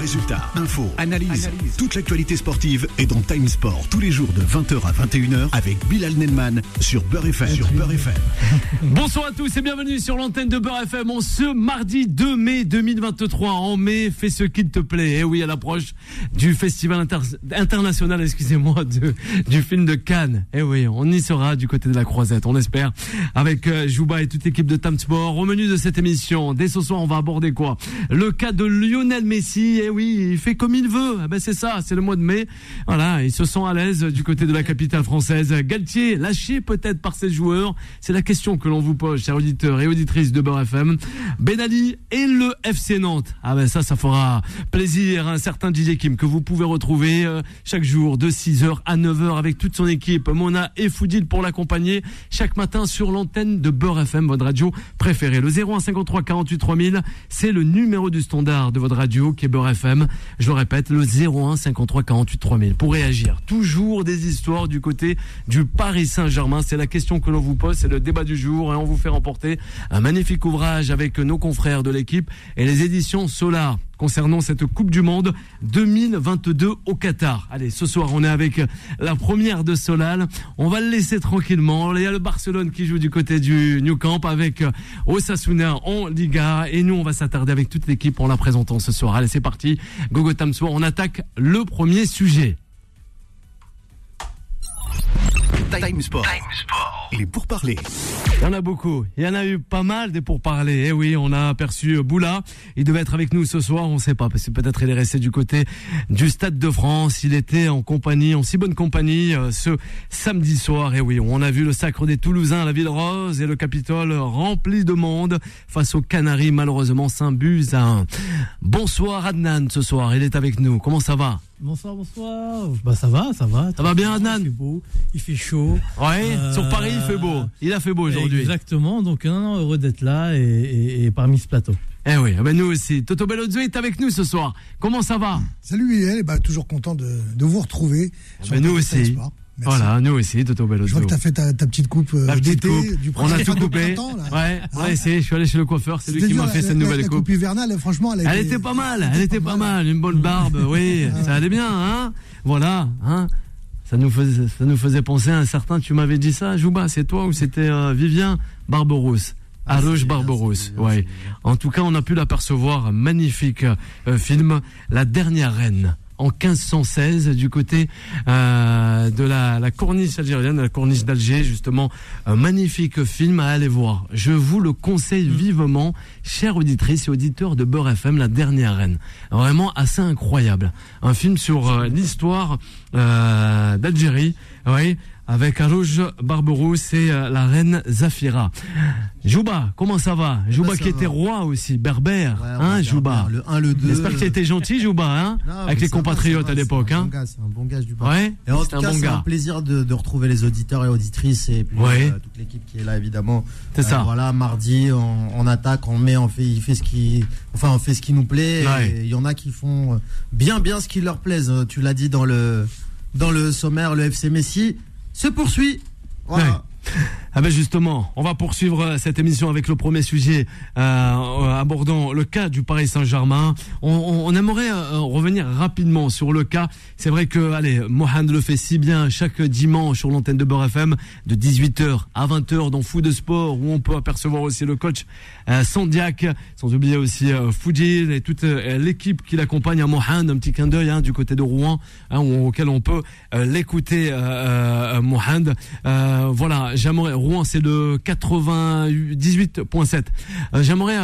résultats, infos, analyse. Toute l'actualité sportive est dans Time Sport tous les jours de 20h à 21h avec Bilal Nenemann sur Beur FM. Bonsoir à tous et bienvenue sur l'antenne de Beur FM en ce mardi 2 mai 2023. En mai, fais ce qu'il te plaît. Et oui, à l'approche du festival international, excusez-moi, du film de Cannes. Et oui, on y sera du côté de la Croisette, on espère, avec Djouba et toute l'équipe de Time Sport. Au menu de cette émission, dès ce soir, on va aborder quoi ? Le cas de Lionel Messi. Eh oui, il fait comme il veut. Eh ben c'est ça, c'est le mois de mai. Voilà, il se sent à l'aise du côté de la capitale française. Galtier, lâché peut-être par ses joueurs. C'est la question que l'on vous pose, chers auditeurs et auditrices de Beur FM. Ben Ali et le FC Nantes. Ah ben ça fera plaisir à un certain DJ Kim que vous pouvez retrouver chaque jour de 6h à 9h avec toute son équipe. Mona et Foudil pour l'accompagner chaque matin sur l'antenne de Beur FM, votre radio préférée. Le 0153 48 3000, c'est le numéro du standard de votre radio qui est Beur FM. Je le répète, le 0153 48 3000. Pour réagir, toujours des histoires du côté du Paris Saint-Germain. C'est la question que l'on vous pose, c'est le débat du jour et on vous fait remporter un magnifique ouvrage avec nos confrères de l'équipe et les éditions Solal concernant cette Coupe du Monde 2022 au Qatar. Allez, ce soir, on est avec la première de Solal. On va le laisser tranquillement. Il y a le Barcelone qui joue du côté du Nou Camp avec Osasuna en Liga. Et nous, on va s'attarder avec toute l'équipe en la présentant ce soir. Allez, c'est parti. Gogo Tamsoir, on attaque le premier sujet. Time Sport. Il est pour parler. Il y en a beaucoup. Il y en a eu pas mal des pourparlers. Eh oui, on a aperçu Boula. Il devait être avec nous ce soir. On ne sait pas. Parce que peut-être il est resté du côté du Stade de France. Il était en compagnie, en si bonne compagnie, ce samedi soir. Eh oui, on a vu le sacre des Toulousains à la Ville Rose et le Capitole rempli de monde face aux Canaries. Malheureusement, 5-1. Bonsoir Adnan ce soir. Il est avec nous. Comment ça va ? Bonsoir. Bah ça va. Ça va bien Adnan ? Il fait beau, il fait chaud. Ouais, sur Paris il fait beau. Il a fait beau aujourd'hui. Exactement, donc heureux d'être là et parmi ce plateau. Eh oui, ben nous aussi. Toto Belluzzo est avec nous ce soir. Comment ça va ? Salut Lionel, bah toujours content de vous retrouver. Ben nous aussi. Merci. Voilà, nous aussi, Toto Belluzzo. Je vois que tu as fait ta petite coupe d'été. On a tout coupé. On a essayé. Je suis allé chez le coiffeur. C'est lui qui m'a fait cette nouvelle coupe. La coupe hivernale, franchement, elle était pas mal. Une bonne barbe, oui. Ça allait bien, hein. Voilà, hein. Ça nous faisait penser à un certain. Tu m'avais dit ça, Djouba, c'est toi ou c'était Vivien Barberousse. Arouj Barberousse, ouais. En tout cas, on a pu l'apercevoir. Un magnifique film, La Dernière Reine. En 1516, du côté de la corniche algérienne, la corniche d'Alger, justement, un magnifique film à aller voir. Je vous le conseille vivement, chères auditrices et auditeurs de Beur FM, La Dernière Reine. Vraiment assez incroyable. Un film sur l'histoire d'Algérie, oui, avec Arouj Barberousse et la reine Zafira. Djouba, comment ça va ? Djouba qui était roi aussi, berbère, ouais, hein Djouba. Le 1, le 2. J'espère que tu étais gentil Djouba, hein, non, avec les compatriotes à l'époque. Hein. C'est un bon gage du bar. Ouais, et en tout cas, c'est un plaisir de retrouver les auditeurs et auditrices et puis, toute l'équipe qui est là évidemment. C'est ça. Voilà, mardi, on attaque, on fait ce qui nous plaît. Il y en a qui font bien ce qui leur plaise. Tu l'as dit dans le sommaire, le FC Messi se poursuit. Voilà. Ouais. Ah ben justement, on va poursuivre cette émission avec le premier sujet abordant le cas du Paris Saint-Germain. On aimerait revenir rapidement sur le cas. C'est vrai que, allez, Mohand le fait si bien chaque dimanche sur l'antenne de Beur FM de 18h à 20h dans Fou de Sport où on peut apercevoir aussi le coach Sandiak, sans oublier aussi Foudil et toute l'équipe qui l'accompagne à Mohand, un petit clin d'œil du côté de Rouen auquel on peut l'écouter Mohand. Voilà, j'aimerais. Rouen, c'est le 98.7. J'aimerais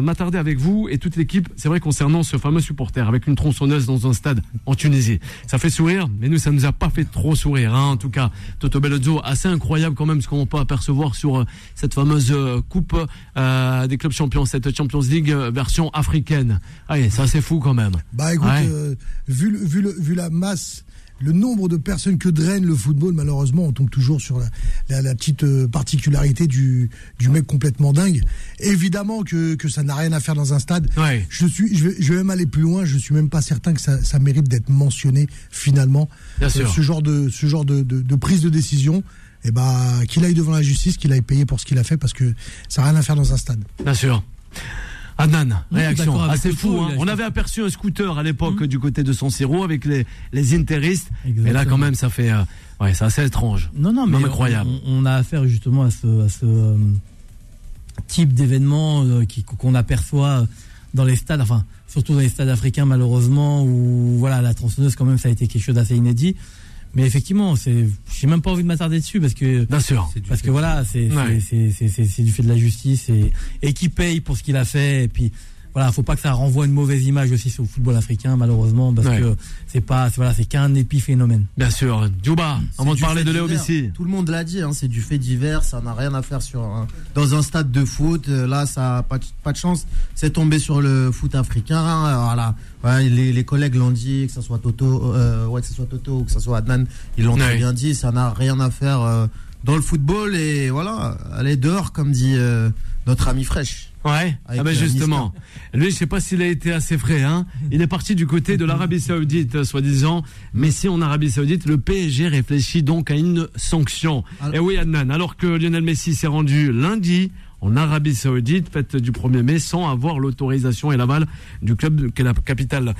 m'attarder avec vous et toute l'équipe, c'est vrai, concernant ce fameux supporter avec une tronçonneuse dans un stade en Tunisie. Ça fait sourire, mais nous, ça nous a pas fait trop sourire, hein, en tout cas. Toto Belluzzo, assez incroyable quand même ce qu'on peut apercevoir sur cette fameuse coupe des clubs champions, cette Champions League version africaine. Allez, ça, c'est fou quand même. Bah écoute, vu la masse, le nombre de personnes que draine le football, malheureusement, on tombe toujours sur la petite particularité du mec complètement dingue. Évidemment que ça n'a rien à faire dans un stade. Ouais. Je vais même aller plus loin. Je suis même pas certain que ça mérite d'être mentionné finalement. Ce genre de prise de décision. Et qu'il aille devant la justice, qu'il aille payer pour ce qu'il a fait, parce que ça n'a rien à faire dans un stade. Bien sûr. Adnan, réaction. Assez fou. Hein. On avait aperçu un scooter à l'époque du côté de San Siro avec les interistes. Exactement. Et là, quand même, ça fait. Ouais, c'est assez étrange. Non, mais incroyable. On a affaire justement à ce type d'événement qu'on aperçoit dans les stades, enfin, surtout dans les stades africains, malheureusement, où voilà, la tronçonneuse, quand même, ça a été quelque chose d'assez inédit. Mais effectivement, j'ai même pas envie de m'attarder dessus parce que. Bien sûr. Parce que voilà, c'est du fait de la justice et qui paye pour ce qu'il a fait. Et puis, voilà, faut pas que ça renvoie une mauvaise image aussi sur le football africain, malheureusement, parce que c'est qu'un épiphénomène. Bien sûr. Djouba, avant de parler de Léo Messi. Tout le monde l'a dit, hein, c'est du fait divers, ça n'a rien à faire dans un stade de foot. Là, ça a pas de chance. C'est tombé sur le foot africain. Hein, voilà. Ouais, les collègues l'ont dit, que ce soit Toto, ou que ce soit Adnan, ils l'ont très bien dit, ça n'a rien à faire dans le football et voilà, aller dehors, comme dit notre ami Fresh. Ouais, justement. Lui, je ne sais pas s'il a été assez frais. Hein. Il est parti du côté de l'Arabie Saoudite, soi-disant. Mais si en Arabie Saoudite, le PSG réfléchit donc à une sanction. Alors, et oui, Adnan, alors que Lionel Messi s'est rendu lundi en Arabie Saoudite, fête du 1er mai, sans avoir l'autorisation et l'aval du club qui est la capitale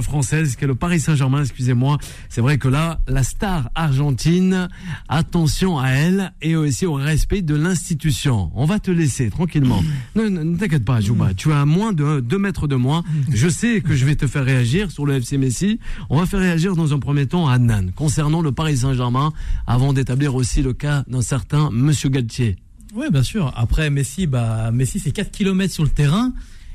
française, qui est le Paris Saint-Germain, excusez-moi. C'est vrai que là, la star argentine, attention à elle et aussi au respect de l'institution. On va te laisser tranquillement. Ne t'inquiète pas, Djouba, tu as moins de 2 mètres de moi. Je sais que je vais te faire réagir sur le FC Messi. On va faire réagir dans un premier temps à Adnan, concernant le Paris Saint-Germain, avant d'établir aussi le cas d'un certain Monsieur Galtier. Oui, bien sûr. Après, Messi, c'est 4 km sur le terrain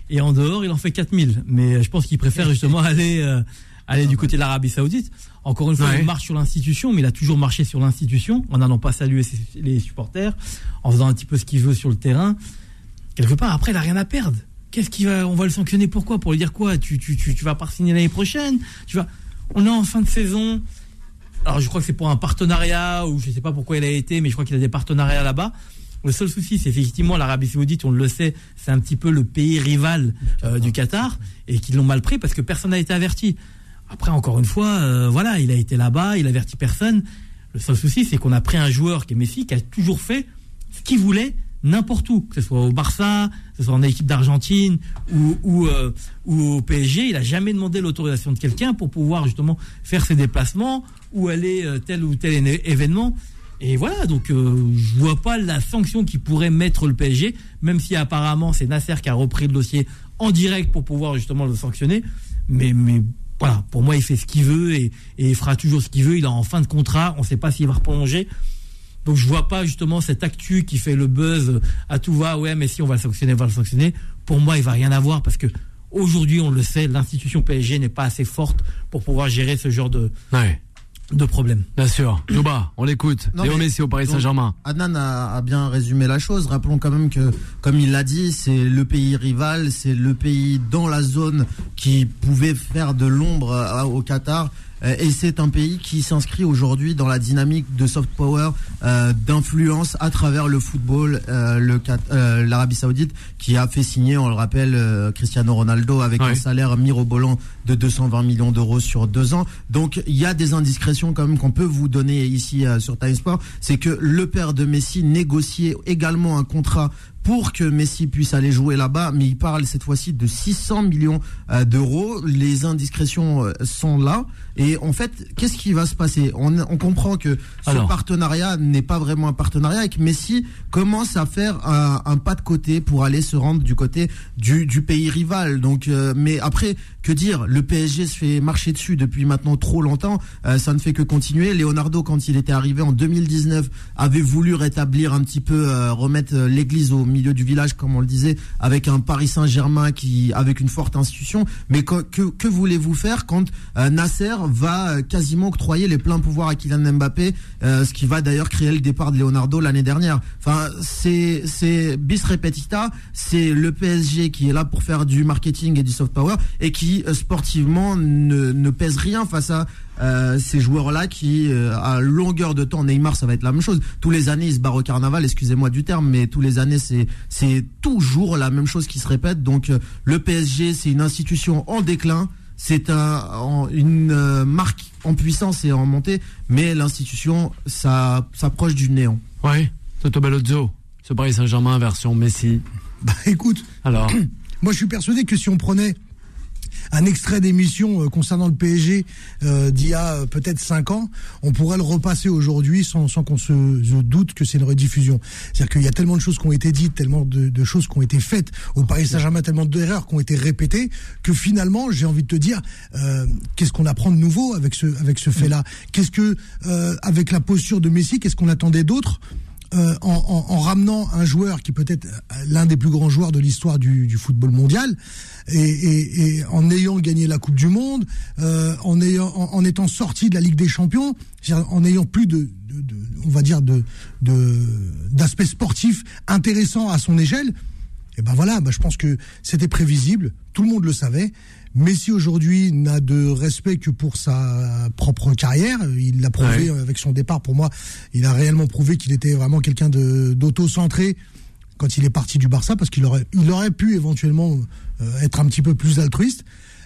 et en dehors, il en fait 4000. Mais je pense qu'il préfère justement aller du côté de l'Arabie Saoudite. Encore une fois, il marche sur l'institution, mais il a toujours marché sur l'institution en n'allant pas saluer les supporters, en faisant un petit peu ce qu'il veut sur le terrain. Quelque part, après, il n'a rien à perdre. On va le sanctionner pourquoi ? Pour lui dire quoi ? Tu vas pas signer l'année prochaine ? On est en fin de saison. Alors, je crois que c'est pour un partenariat ou je sais pas pourquoi il a été, mais je crois qu'il a des partenariats là-bas. Le seul souci, c'est effectivement l'Arabie Saoudite, on le sait, c'est un petit peu le pays rival du Qatar et qu'ils l'ont mal pris parce que personne n'a été averti. Après, encore une fois, voilà, il a été là-bas, il avertit personne. Le seul souci, c'est qu'on a pris un joueur qui est Messi, qui a toujours fait ce qu'il voulait n'importe où, que ce soit au Barça, que ce soit en équipe d'Argentine ou au PSG. Il n'a jamais demandé l'autorisation de quelqu'un pour pouvoir justement faire ses déplacements ou aller tel ou tel événement. Et voilà, donc je vois pas la sanction qui pourrait mettre le PSG, même si apparemment c'est Nasser qui a repris le dossier en direct pour pouvoir justement le sanctionner. Mais voilà, pour moi il fait ce qu'il veut et il fera toujours ce qu'il veut. Il est en fin de contrat, on ne sait pas s'il va prolonger. Donc je vois pas justement cette actu qui fait le buzz à tout va. Ouais, mais si on va le sanctionner. Pour moi il va rien avoir parce que aujourd'hui on le sait, l'institution PSG n'est pas assez forte pour pouvoir gérer ce genre de. Ouais. De problème. Bien sûr. Djouba, on l'écoute. Léo Messi au Paris Saint-Germain. Adnan a bien résumé la chose. Rappelons quand même que, comme il l'a dit, c'est le pays rival, c'est le pays dans la zone qui pouvait faire de l'ombre au Qatar. Et c'est un pays qui s'inscrit aujourd'hui dans la dynamique de soft power, d'influence à travers le football, l'Arabie Saoudite, qui a fait signer, on le rappelle, Cristiano Ronaldo avec un salaire mirobolant de 220 millions d'euros sur 2 ans. Donc, il y a des indiscrétions quand même qu'on peut vous donner ici sur Time Sport. C'est que le père de Messi négociait également un contrat pour que Messi puisse aller jouer là-bas, mais il parle cette fois-ci de 600 millions d'euros. Les indiscrétions sont là. Et en fait, qu'est-ce qui va se passer ? On comprend que ce partenariat n'est pas vraiment un partenariat et que Messi commence à faire un pas de côté pour aller se rendre du côté du pays rival. Donc, mais après, que dire ? Le PSG se fait marcher dessus depuis maintenant trop longtemps. Ça ne fait que continuer. Leonardo, quand il était arrivé en 2019, avait voulu rétablir un petit peu, remettre l'église au milieu du village, comme on le disait, avec un Paris Saint-Germain avec une forte institution. Mais que voulez-vous faire quand Nasser va quasiment octroyer les pleins pouvoirs à Kylian Mbappé, ce qui va d'ailleurs créer le départ de Leonardo l'année dernière. Enfin, c'est bis repetita, c'est le PSG qui est là pour faire du marketing et du soft power et qui sportivement ne pèse rien face à ces joueurs-là qui, à longueur de temps, Neymar, ça va être la même chose. Tous les années, il se barre au carnaval, excusez-moi du terme, mais tous les années, c'est toujours la même chose qui se répète. Donc, le PSG, c'est une institution en déclin. C'est une marque en puissance et en montée, mais l'institution, ça s'approche du néant. Oui, Toto Belluzzo, ce Paris Saint-Germain version Messi. Bah écoute, alors moi je suis persuadé que si on prenait un extrait d'émission concernant le PSG d'il y a peut-être 5 ans, on pourrait le repasser aujourd'hui sans qu'on se doute que c'est une rediffusion. C'est-à-dire qu'il y a tellement de choses qui ont été dites, tellement de choses qui ont été faites au Paris Saint-Germain, tellement d'erreurs qui ont été répétées, que finalement, j'ai envie de te dire, qu'est-ce qu'on apprend de nouveau avec ce fait-là ? Qu'est-ce que, avec la posture de Messi, qu'est-ce qu'on attendait d'autre ? En ramenant un joueur qui peut être l'un des plus grands joueurs de l'histoire du football mondial et en ayant gagné la Coupe du Monde, en étant sorti de la Ligue des Champions, en ayant plus de on va dire d'aspect sportif intéressant à son échelle, et ben voilà, je pense que c'était prévisible, tout le monde le savait. Messi aujourd'hui n'a de respect que pour sa propre carrière. Il l'a prouvé avec son départ. Pour moi, il a réellement prouvé qu'il était vraiment quelqu'un d'auto-centré quand il est parti du Barça, parce qu'il aurait pu éventuellement être un petit peu plus altruiste.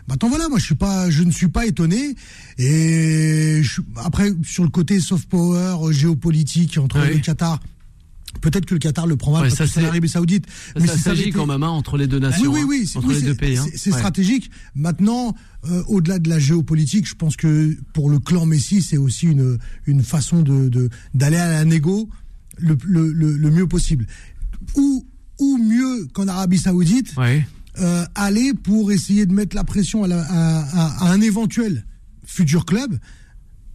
Maintenant voilà, moi je ne suis pas étonné. Et après sur le côté soft power géopolitique entre le Qatar. Peut-être que le Qatar le prend mal parce que c'est l'Arabie Saoudite. Mais ça s'agit quand même entre les deux nations, les deux pays. C'est stratégique. Maintenant, au-delà de la géopolitique, je pense que pour le clan Messi, c'est aussi une façon d'aller à la négo le mieux possible. Ou mieux qu'en Arabie Saoudite, aller pour essayer de mettre la pression à un éventuel futur club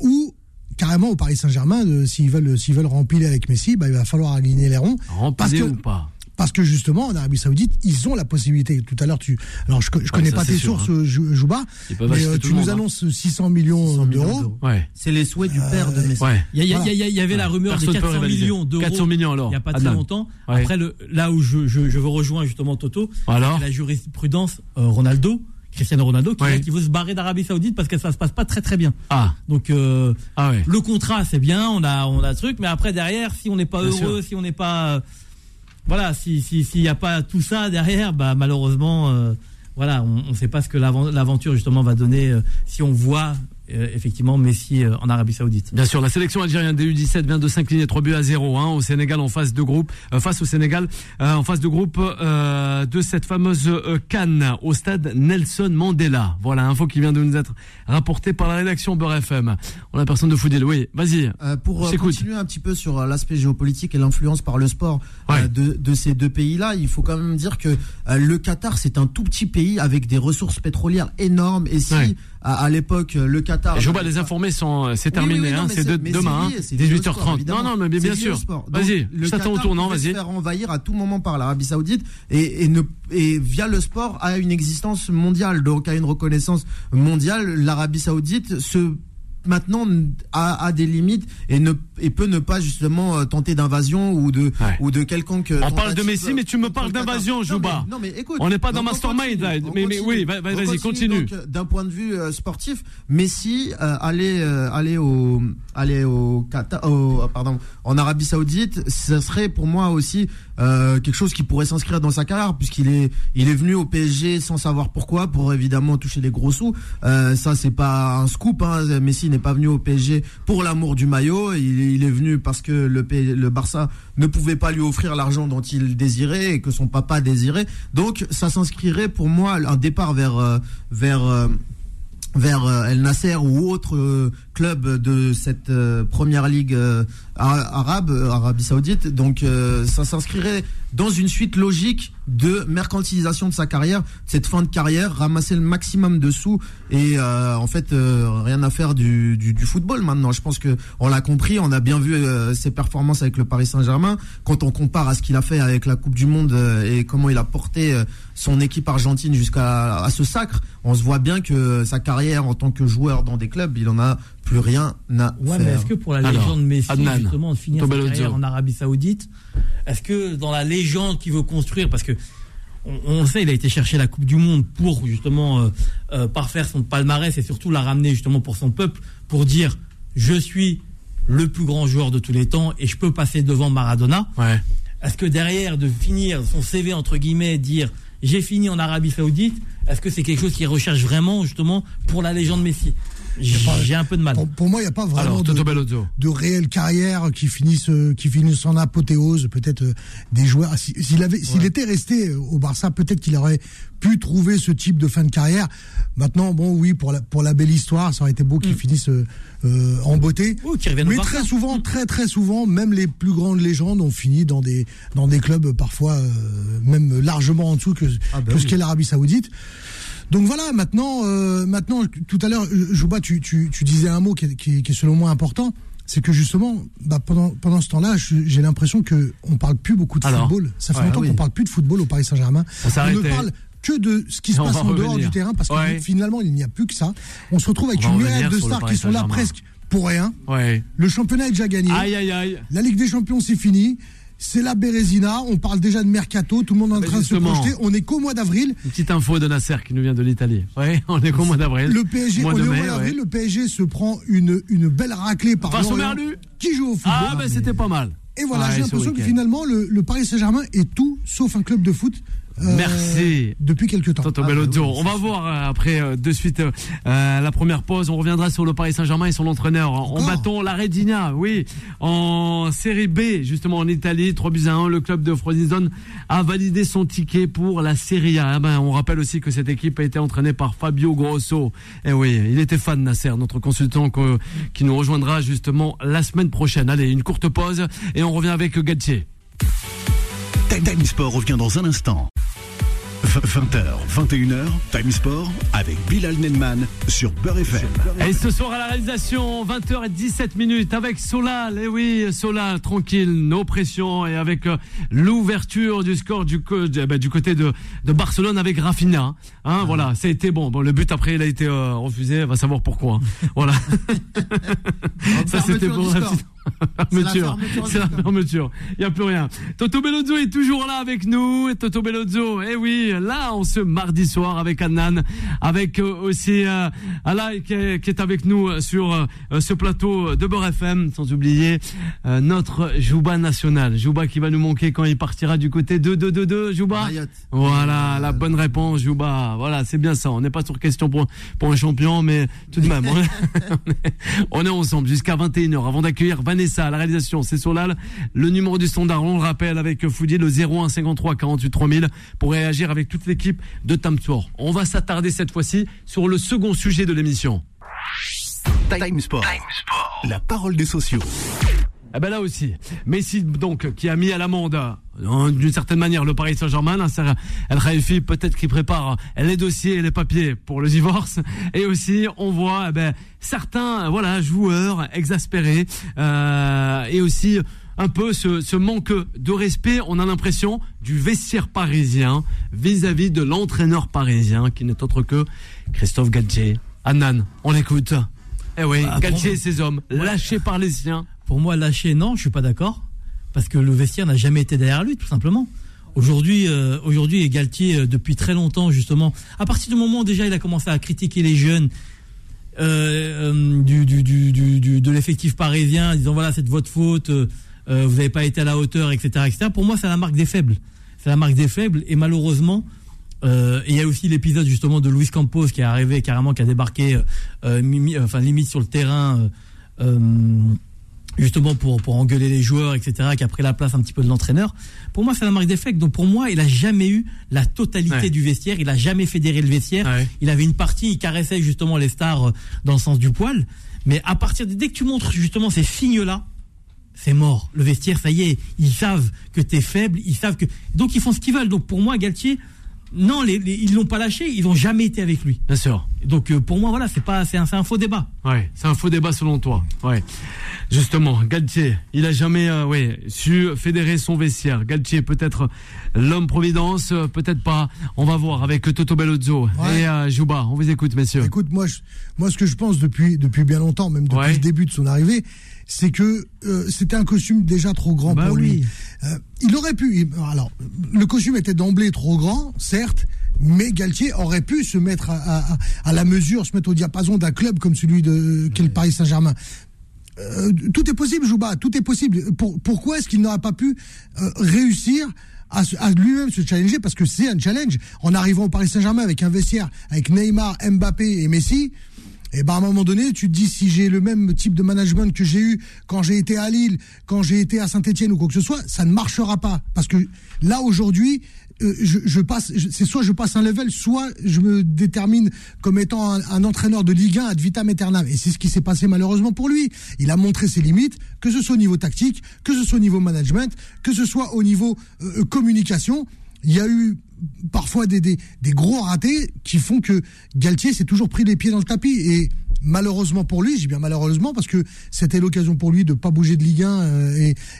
ou carrément au Paris Saint-Germain, s'ils veulent rempiler avec Messi, il va falloir aligner les ronds. Rempiler ou pas ? Parce que justement, en Arabie Saoudite, ils ont la possibilité. Tout à l'heure, je connais pas tes sources, Djouba, mais tu nous annonces 600 millions d'euros. Ouais. C'est les souhaits du père de Messi. Ouais. Il y avait la rumeur des 400 millions d'euros. 400 millions alors. Il n'y a pas très longtemps. Ouais. Après, là où je veux rejoindre justement Toto, alors la jurisprudence Ronaldo. Cristiano Ronaldo qui veut se barrer d'Arabie Saoudite parce que ça se passe pas très très bien. Donc le contrat c'est bien, on a truc, mais après derrière si on n'est pas heureux, si on n'est pas s'il y a pas tout ça derrière, malheureusement on sait pas ce que l'aventure justement va donner si on voit effectivement Messi en Arabie Saoudite. Bien sûr, la sélection algérienne des U17 vient de s'incliner 3-0 au Sénégal en phase de groupe de cette fameuse CAN au stade Nelson Mandela. Voilà, info qui vient de nous être rapportée par la rédaction Beur FM. On a personne de Foudil. Oui, vas-y. Pour continuer un petit peu sur l'aspect géopolitique et l'influence par le sport de ces deux pays-là, il faut quand même dire que le Qatar, c'est un tout petit pays avec des ressources pétrolières énormes et si à l'époque le Qatar. Je vais les informer c'est terminé c'est demain 18h30. Non, mais bien sûr. Donc, vas-y, je t'attends au tournant, vas-y. Faire envahir à tout moment par l'Arabie Saoudite et via le sport à une existence mondiale, donc à une reconnaissance mondiale, l'Arabie Saoudite maintenant a des limites et peut ne pas justement tenter d'invasion ou de quelconque. On parle de Messi, mais tu me parles d'invasion, Djouba. Non mais écoute, on n'est pas dans Mastermind. Vas-y, continue. Donc, d'un point de vue sportif, Messi aller en Arabie Saoudite, ça serait pour moi aussi quelque chose qui pourrait s'inscrire dans sa carrière puisqu'il est venu au PSG sans savoir pourquoi, pour évidemment toucher des gros sous. Ça c'est pas un scoop, Messi n'est pas venu au PSG pour l'amour du maillot, il est venu parce que le Barça ne pouvait pas lui offrir l'argent dont il désirait et que son papa désirait. Donc ça s'inscrirait pour moi un départ vers El Nasser ou autre club de cette première ligue Arabie Saoudite. Donc ça s'inscrirait dans une suite logique de mercantilisation de sa carrière, cette fin de carrière, ramasser le maximum de sous et rien à faire du football maintenant. Je pense que on l'a compris, on a bien vu ses performances avec le Paris Saint-Germain quand on compare à ce qu'il a fait avec la Coupe du Monde et comment il a porté son équipe argentine jusqu'à ce sacre. On se voit bien que sa carrière en tant que joueur dans des clubs, il en a plus rien à faire. Mais est-ce que pour la légende Messi, Adnan, justement, de finir sa carrière en Arabie Saoudite, est-ce que dans la légende qu'il veut construire, parce que on le sait, il a été chercher la Coupe du Monde pour justement parfaire son palmarès et surtout la ramener justement pour son peuple, pour dire je suis le plus grand joueur de tous les temps et je peux passer devant Maradona. Ouais. Est-ce que derrière de finir son CV entre guillemets, dire j'ai fini en Arabie Saoudite, est-ce que c'est quelque chose qu'il recherche vraiment justement pour la légende Messi ? J'ai un peu de mal. Pour moi, il n'y a pas vraiment de réelle carrière qui finissent en apothéose. Peut-être des joueurs. S'il était resté au Barça, peut-être qu'il aurait pu trouver ce type de fin de carrière. Maintenant, bon, oui, pour la belle histoire, ça aurait été beau qu'ils finissent en beauté. Oh, mais très souvent, très souvent, même les plus grandes légendes ont fini dans des clubs parfois même largement en dessous que ce qu'est l'Arabie Saoudite. Donc voilà, maintenant, tout à l'heure, Djouba, tu disais un mot qui est selon moi important, c'est que justement, pendant ce temps-là, j'ai l'impression que on parle plus beaucoup de football. Ça fait longtemps qu'on parle plus de football au Paris Saint-Germain. On ne parle que de ce qui se passe en dehors du terrain, parce que finalement, il n'y a plus que ça. On se retrouve avec une myriade de stars qui sont là presque pour rien. Ouais. Le championnat est déjà gagné. Aïe. La Ligue des Champions, c'est fini. C'est la Bérésina, on parle déjà de Mercato, tout le monde est en train de se projeter, on est qu'au mois d'avril. Une petite info de Nasser qui nous vient de l'Italie. Oui, on est qu'au mois d'avril. Le PSG, le PSG se prend une belle raclée par Lorient, qui joue au football. Ah ben c'était pas mal. Et voilà, j'ai l'impression que finalement le Paris Saint-Germain est tout sauf un club de foot. Merci. Depuis quelques temps. Toto Belluzzo. On va voir après de suite la première pause. On reviendra sur le Paris Saint-Germain et son entraîneur. En battant la Redigna, en série B, justement en Italie, 3-1. Le club de Frosinone a validé son ticket pour la Serie A. On rappelle aussi que cette équipe a été entraînée par Fabio Grosso. Et oui, il était fan, Nasser, notre consultant qui nous rejoindra justement la semaine prochaine. Allez, une courte pause et on revient avec Galtier. Time Sport revient dans un instant. 20h, 21h, Time Sport avec Bilal Nenemann sur Beur FM. Et ce soir à la réalisation, 20h17 avec Solal. Et oui, Solal, tranquille, nos pressions. Et avec l'ouverture du score du côté de Barcelone avec Rafinha. Voilà, ça a été bon. Le but après, il a été refusé. On va savoir pourquoi. Voilà. Ça, c'était bon. C'est la fermeture. Il n'y a plus rien. Toto Belluzzo est toujours là avec nous. Et Toto Belluzzo, là, on se mardi soir avec Adnan, avec aussi Alain qui est avec nous sur ce plateau de Beur FM, sans oublier notre Djouba national. Djouba qui va nous manquer quand il partira du côté de 2-2-2. Djouba. Voilà, la bonne réponse, Djouba. Voilà, c'est bien ça. On n'est pas sur question pour un champion, mais tout de même, on est ensemble jusqu'à 21h avant d'accueillir Vanessa à la réalisation. C'est Solal. Le numéro du standard, on le rappelle, avec Foudil, le 01 53 48 3000 pour réagir avec toute l'équipe de Time Sport. On va s'attarder cette fois-ci sur le second sujet de l'émission. Time Sport. La parole des sociaux. Ah ben là aussi, Messi donc qui a mis à l'amende d'une certaine manière le Paris Saint-Germain, El Khelaifi peut-être qui prépare les dossiers et les papiers pour le divorce, et aussi on voit certains joueurs exaspérés et aussi un peu ce manque de respect, on a l'impression, du vestiaire parisien vis-à-vis de l'entraîneur parisien qui n'est autre que Christophe Galtier. Adnan, on l'écoute. Eh oui, Galtier et ses hommes, lâchés par les siens. Pour moi, lâché, non, je ne suis pas d'accord. Parce que le vestiaire n'a jamais été derrière lui, tout simplement. Aujourd'hui, Galtier, depuis très longtemps, justement, à partir du moment où déjà il a commencé à critiquer les jeunes de l'effectif parisien, en disant voilà, c'est de votre faute, vous n'avez pas été à la hauteur, etc., etc. Pour moi, c'est la marque des faibles. C'est la marque des faibles, et malheureusement, il y a aussi l'épisode justement de Luis Campos qui est arrivé carrément, qui a débarqué limite sur le terrain. Justement pour engueuler les joueurs, etc., qui a pris la place un petit peu de l'entraîneur. Pour moi, c'est la marque des faibles. Donc pour moi, il n'a jamais eu la totalité du vestiaire. Il n'a jamais fédéré le vestiaire. Ouais. Il avait une partie, il caressait justement les stars dans le sens du poil. Mais à partir dès que tu montres justement ces signes-là, c'est mort. Le vestiaire, ça y est, ils savent que tu es faible. Ils savent que... Donc ils font ce qu'ils veulent. Donc pour moi, Galtier... Non, ils l'ont pas lâché, ils n'ont jamais été avec lui. Bien sûr. Donc pour moi, voilà, c'est un faux débat. Ouais, c'est un faux débat selon toi. Ouais. Justement, Galtier, il a jamais su fédérer son vestiaire. Galtier peut-être l'homme providence, peut-être pas. On va voir avec Toto Belluzzo et Djouba. On vous écoute, messieurs. Écoute, moi, ce que je pense depuis bien longtemps, même depuis le début de son arrivée, c'est que c'était un costume déjà trop grand pour lui. Il aurait pu... Alors, le costume était d'emblée trop grand, certes, mais Galtier aurait pu se mettre à la mesure, se mettre au diapason d'un club comme celui qu'est le Paris Saint-Germain. Tout est possible, Djouba, tout est possible. Pourquoi est-ce qu'il n'aurait pas pu réussir à lui-même se challenger? Parce que c'est un challenge. En arrivant au Paris Saint-Germain avec un vestiaire, avec Neymar, Mbappé et Messi... Et ben à un moment donné, tu te dis, si j'ai le même type de management que j'ai eu quand j'ai été à Lille, quand j'ai été à Saint-Etienne ou quoi que ce soit, ça ne marchera pas. Parce que là, aujourd'hui, c'est soit je passe un level, soit je me détermine comme étant un entraîneur de Ligue 1 ad vitam aeternam. Et c'est ce qui s'est passé malheureusement pour lui. Il a montré ses limites, que ce soit au niveau tactique, que ce soit au niveau management, que ce soit au niveau communication. Il y a eu parfois des gros ratés qui font que Galtier s'est toujours pris les pieds dans le tapis. Et malheureusement pour lui, je dis bien malheureusement, parce que c'était l'occasion pour lui de ne pas bouger de Ligue 1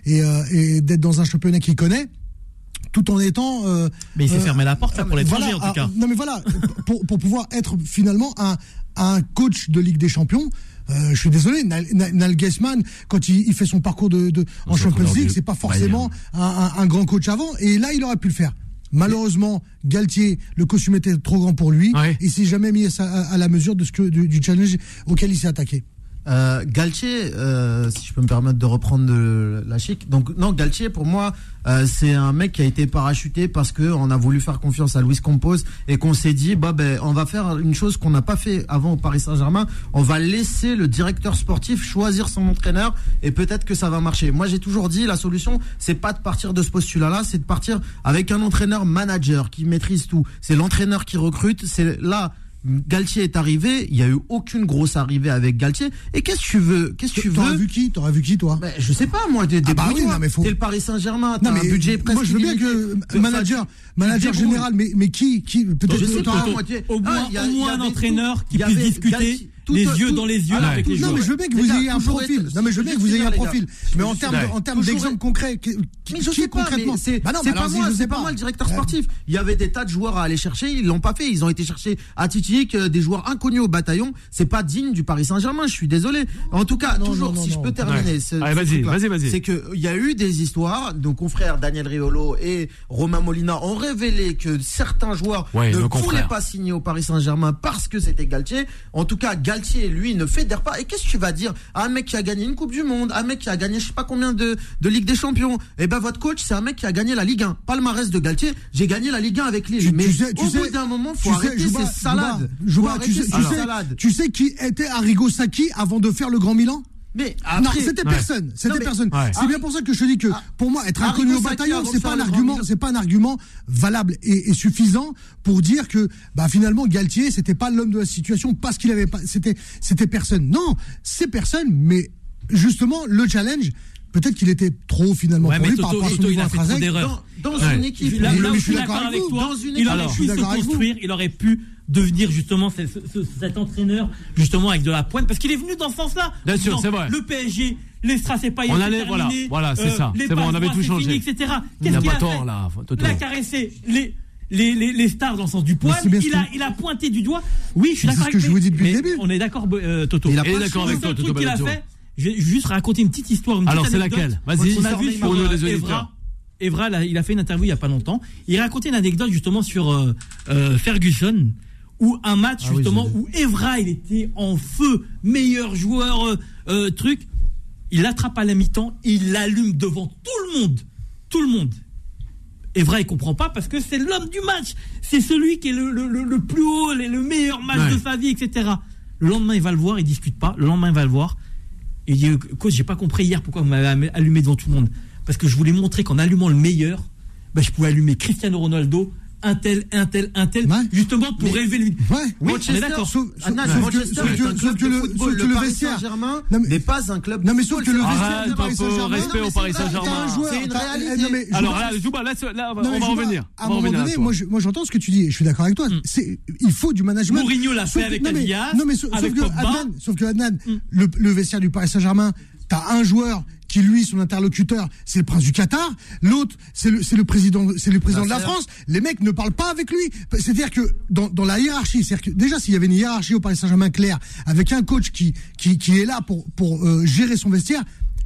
et d'être dans un championnat qu'il connaît, tout en étant... mais il s'est fermé la porte là, pour l'étranger, voilà, en tout cas. Non mais voilà, pour pouvoir être finalement un coach de Ligue des Champions. Je suis désolé, Nal Geisman, quand il fait son parcours en Champions League, c'est pas forcément un grand coach avant, et là il aurait pu le faire. Malheureusement, Galtier, le costume était trop grand pour lui, ouais. Il s'est jamais mis à la mesure de du challenge auquel il s'est attaqué. Galtier, si je peux me permettre de reprendre la chic. Donc non, Galtier pour moi, c'est un mec qui a été parachuté parce que on a voulu faire confiance à Luis Campos et qu'on s'est dit on va faire une chose qu'on n'a pas fait avant au Paris Saint-Germain. On va laisser le directeur sportif choisir son entraîneur et peut-être que ça va marcher. Moi j'ai toujours dit la solution c'est pas de partir de ce postulat-là, c'est de partir avec un entraîneur manager qui maîtrise tout. C'est l'entraîneur qui recrute. C'est là. Galtier est arrivé, il n'y a eu aucune grosse arrivée avec Galtier. Et qu'est-ce que tu veux? T'aurais vu qui, toi? Je sais pas, moi, t'es le Paris Saint-Germain, t'as un budget presque. Moi, je veux bien que manager général, mais qui? Peut-être au moins un entraîneur qui puisse discuter. Les yeux dans les yeux avec les joueurs. Non mais je veux bien que vous ayez un profil. Mais en termes d'exemple concret, qui concrètement? C'est pas moi le directeur sportif. Il y avait des tas de joueurs à aller chercher, ils l'ont pas fait. Ils ont été chercher à Titiik des joueurs inconnus au bataillon. C'est pas digne du Paris Saint-Germain. Je suis désolé. En tout cas, si je peux terminer, vas-y. C'est que il y a eu des histoires. Nos confrères Daniel Riolo et Romain Molina ont révélé que certains joueurs ne voulaient pas signer au Paris Saint-Germain parce que c'était Galtier. En tout cas, Galtier, lui, ne fédère pas. Et qu'est-ce que tu vas dire à un mec qui a gagné une Coupe du Monde, à un mec qui a gagné je sais pas combien de Ligue des Champions? Eh ben, votre coach, c'est un mec qui a gagné la Ligue 1. Palmarès de Galtier, j'ai gagné la Ligue 1 avec Lille. Mais au bout d'un moment, faut arrêter ces salades. Tu sais qui était Arrigo Sacchi avant de faire le Grand Milan? Mais après, non, c'était personne. Ouais. C'est bien pour ça que je te dis que pour moi, être inconnu au bataillon, c'est pas un argument valable et suffisant pour dire que finalement Galtier, c'était pas l'homme de la situation parce qu'il avait pas, c'était personne. Non, c'est personne. Mais justement, le challenge. Peut-être qu'il était trop finalement pour lui par rapport à son niveau intrinsèque. Dans une équipe, je suis d'accord avec toi. Il aurait pu se construire, il aurait pu devenir justement cet entraîneur justement avec de la pointe, parce qu'il est venu dans ce sens-là. Bien sûr, c'est vrai. Le PSG, les strass pas terminé. Voilà, c'est ça. C'est bon, on avait tout changé, etc. Qu'est-ce qu'il a fait? Il a caressé les stars dans le sens du poil, il a pointé du doigt. Oui, je suis d'accord avec toi. C'est ce que je vous dis depuis le début. On est d'accord, Toto. Il est d'accord avec toi, Toto. Je vais juste raconter une petite histoire. Alors, c'est laquelle? Vas-y, on a vu sur Evra, il a fait une interview il n'y a pas longtemps. Il racontait une anecdote justement sur Ferguson, où un match où Evra, il était en feu, meilleur joueur, truc. Il l'attrape à la mi-temps, il l'allume devant tout le monde. Evra, il comprend pas parce que c'est l'homme du match. C'est celui qui est le plus haut, le meilleur match de sa vie, etc. Le lendemain, il va le voir, il discute pas. Il dit, coach, j'ai pas compris hier pourquoi vous m'avez allumé devant tout le monde. Parce que je voulais montrer qu'en allumant le meilleur, je pouvais allumer Cristiano Ronaldo, un tel, justement pour rêver lui. Oui, on est d'accord. Sauf que le Paris Saint-Germain n'est pas un club. Non, mais sauf que le vestiaire du Paris Saint-Germain. Respect au Paris Saint-Germain. C'est une réalité. Alors là, Djouba, là, on va revenir. À un moment donné, moi j'entends ce que tu dis et je suis d'accord avec toi. Il faut du management. Mourinho l'a fait avec Adias. Non, mais sauf que Adnan, le vestiaire du Paris Saint-Germain, t'as un joueur qui, lui, son interlocuteur, c'est le prince du Qatar. L'autre, c'est le président de la France. Les mecs ne parlent pas avec lui. C'est-à-dire que dans la hiérarchie, c'est-à-dire que déjà s'il y avait une hiérarchie au Paris Saint-Germain claire, avec un coach qui est là pour gérer son vestiaire,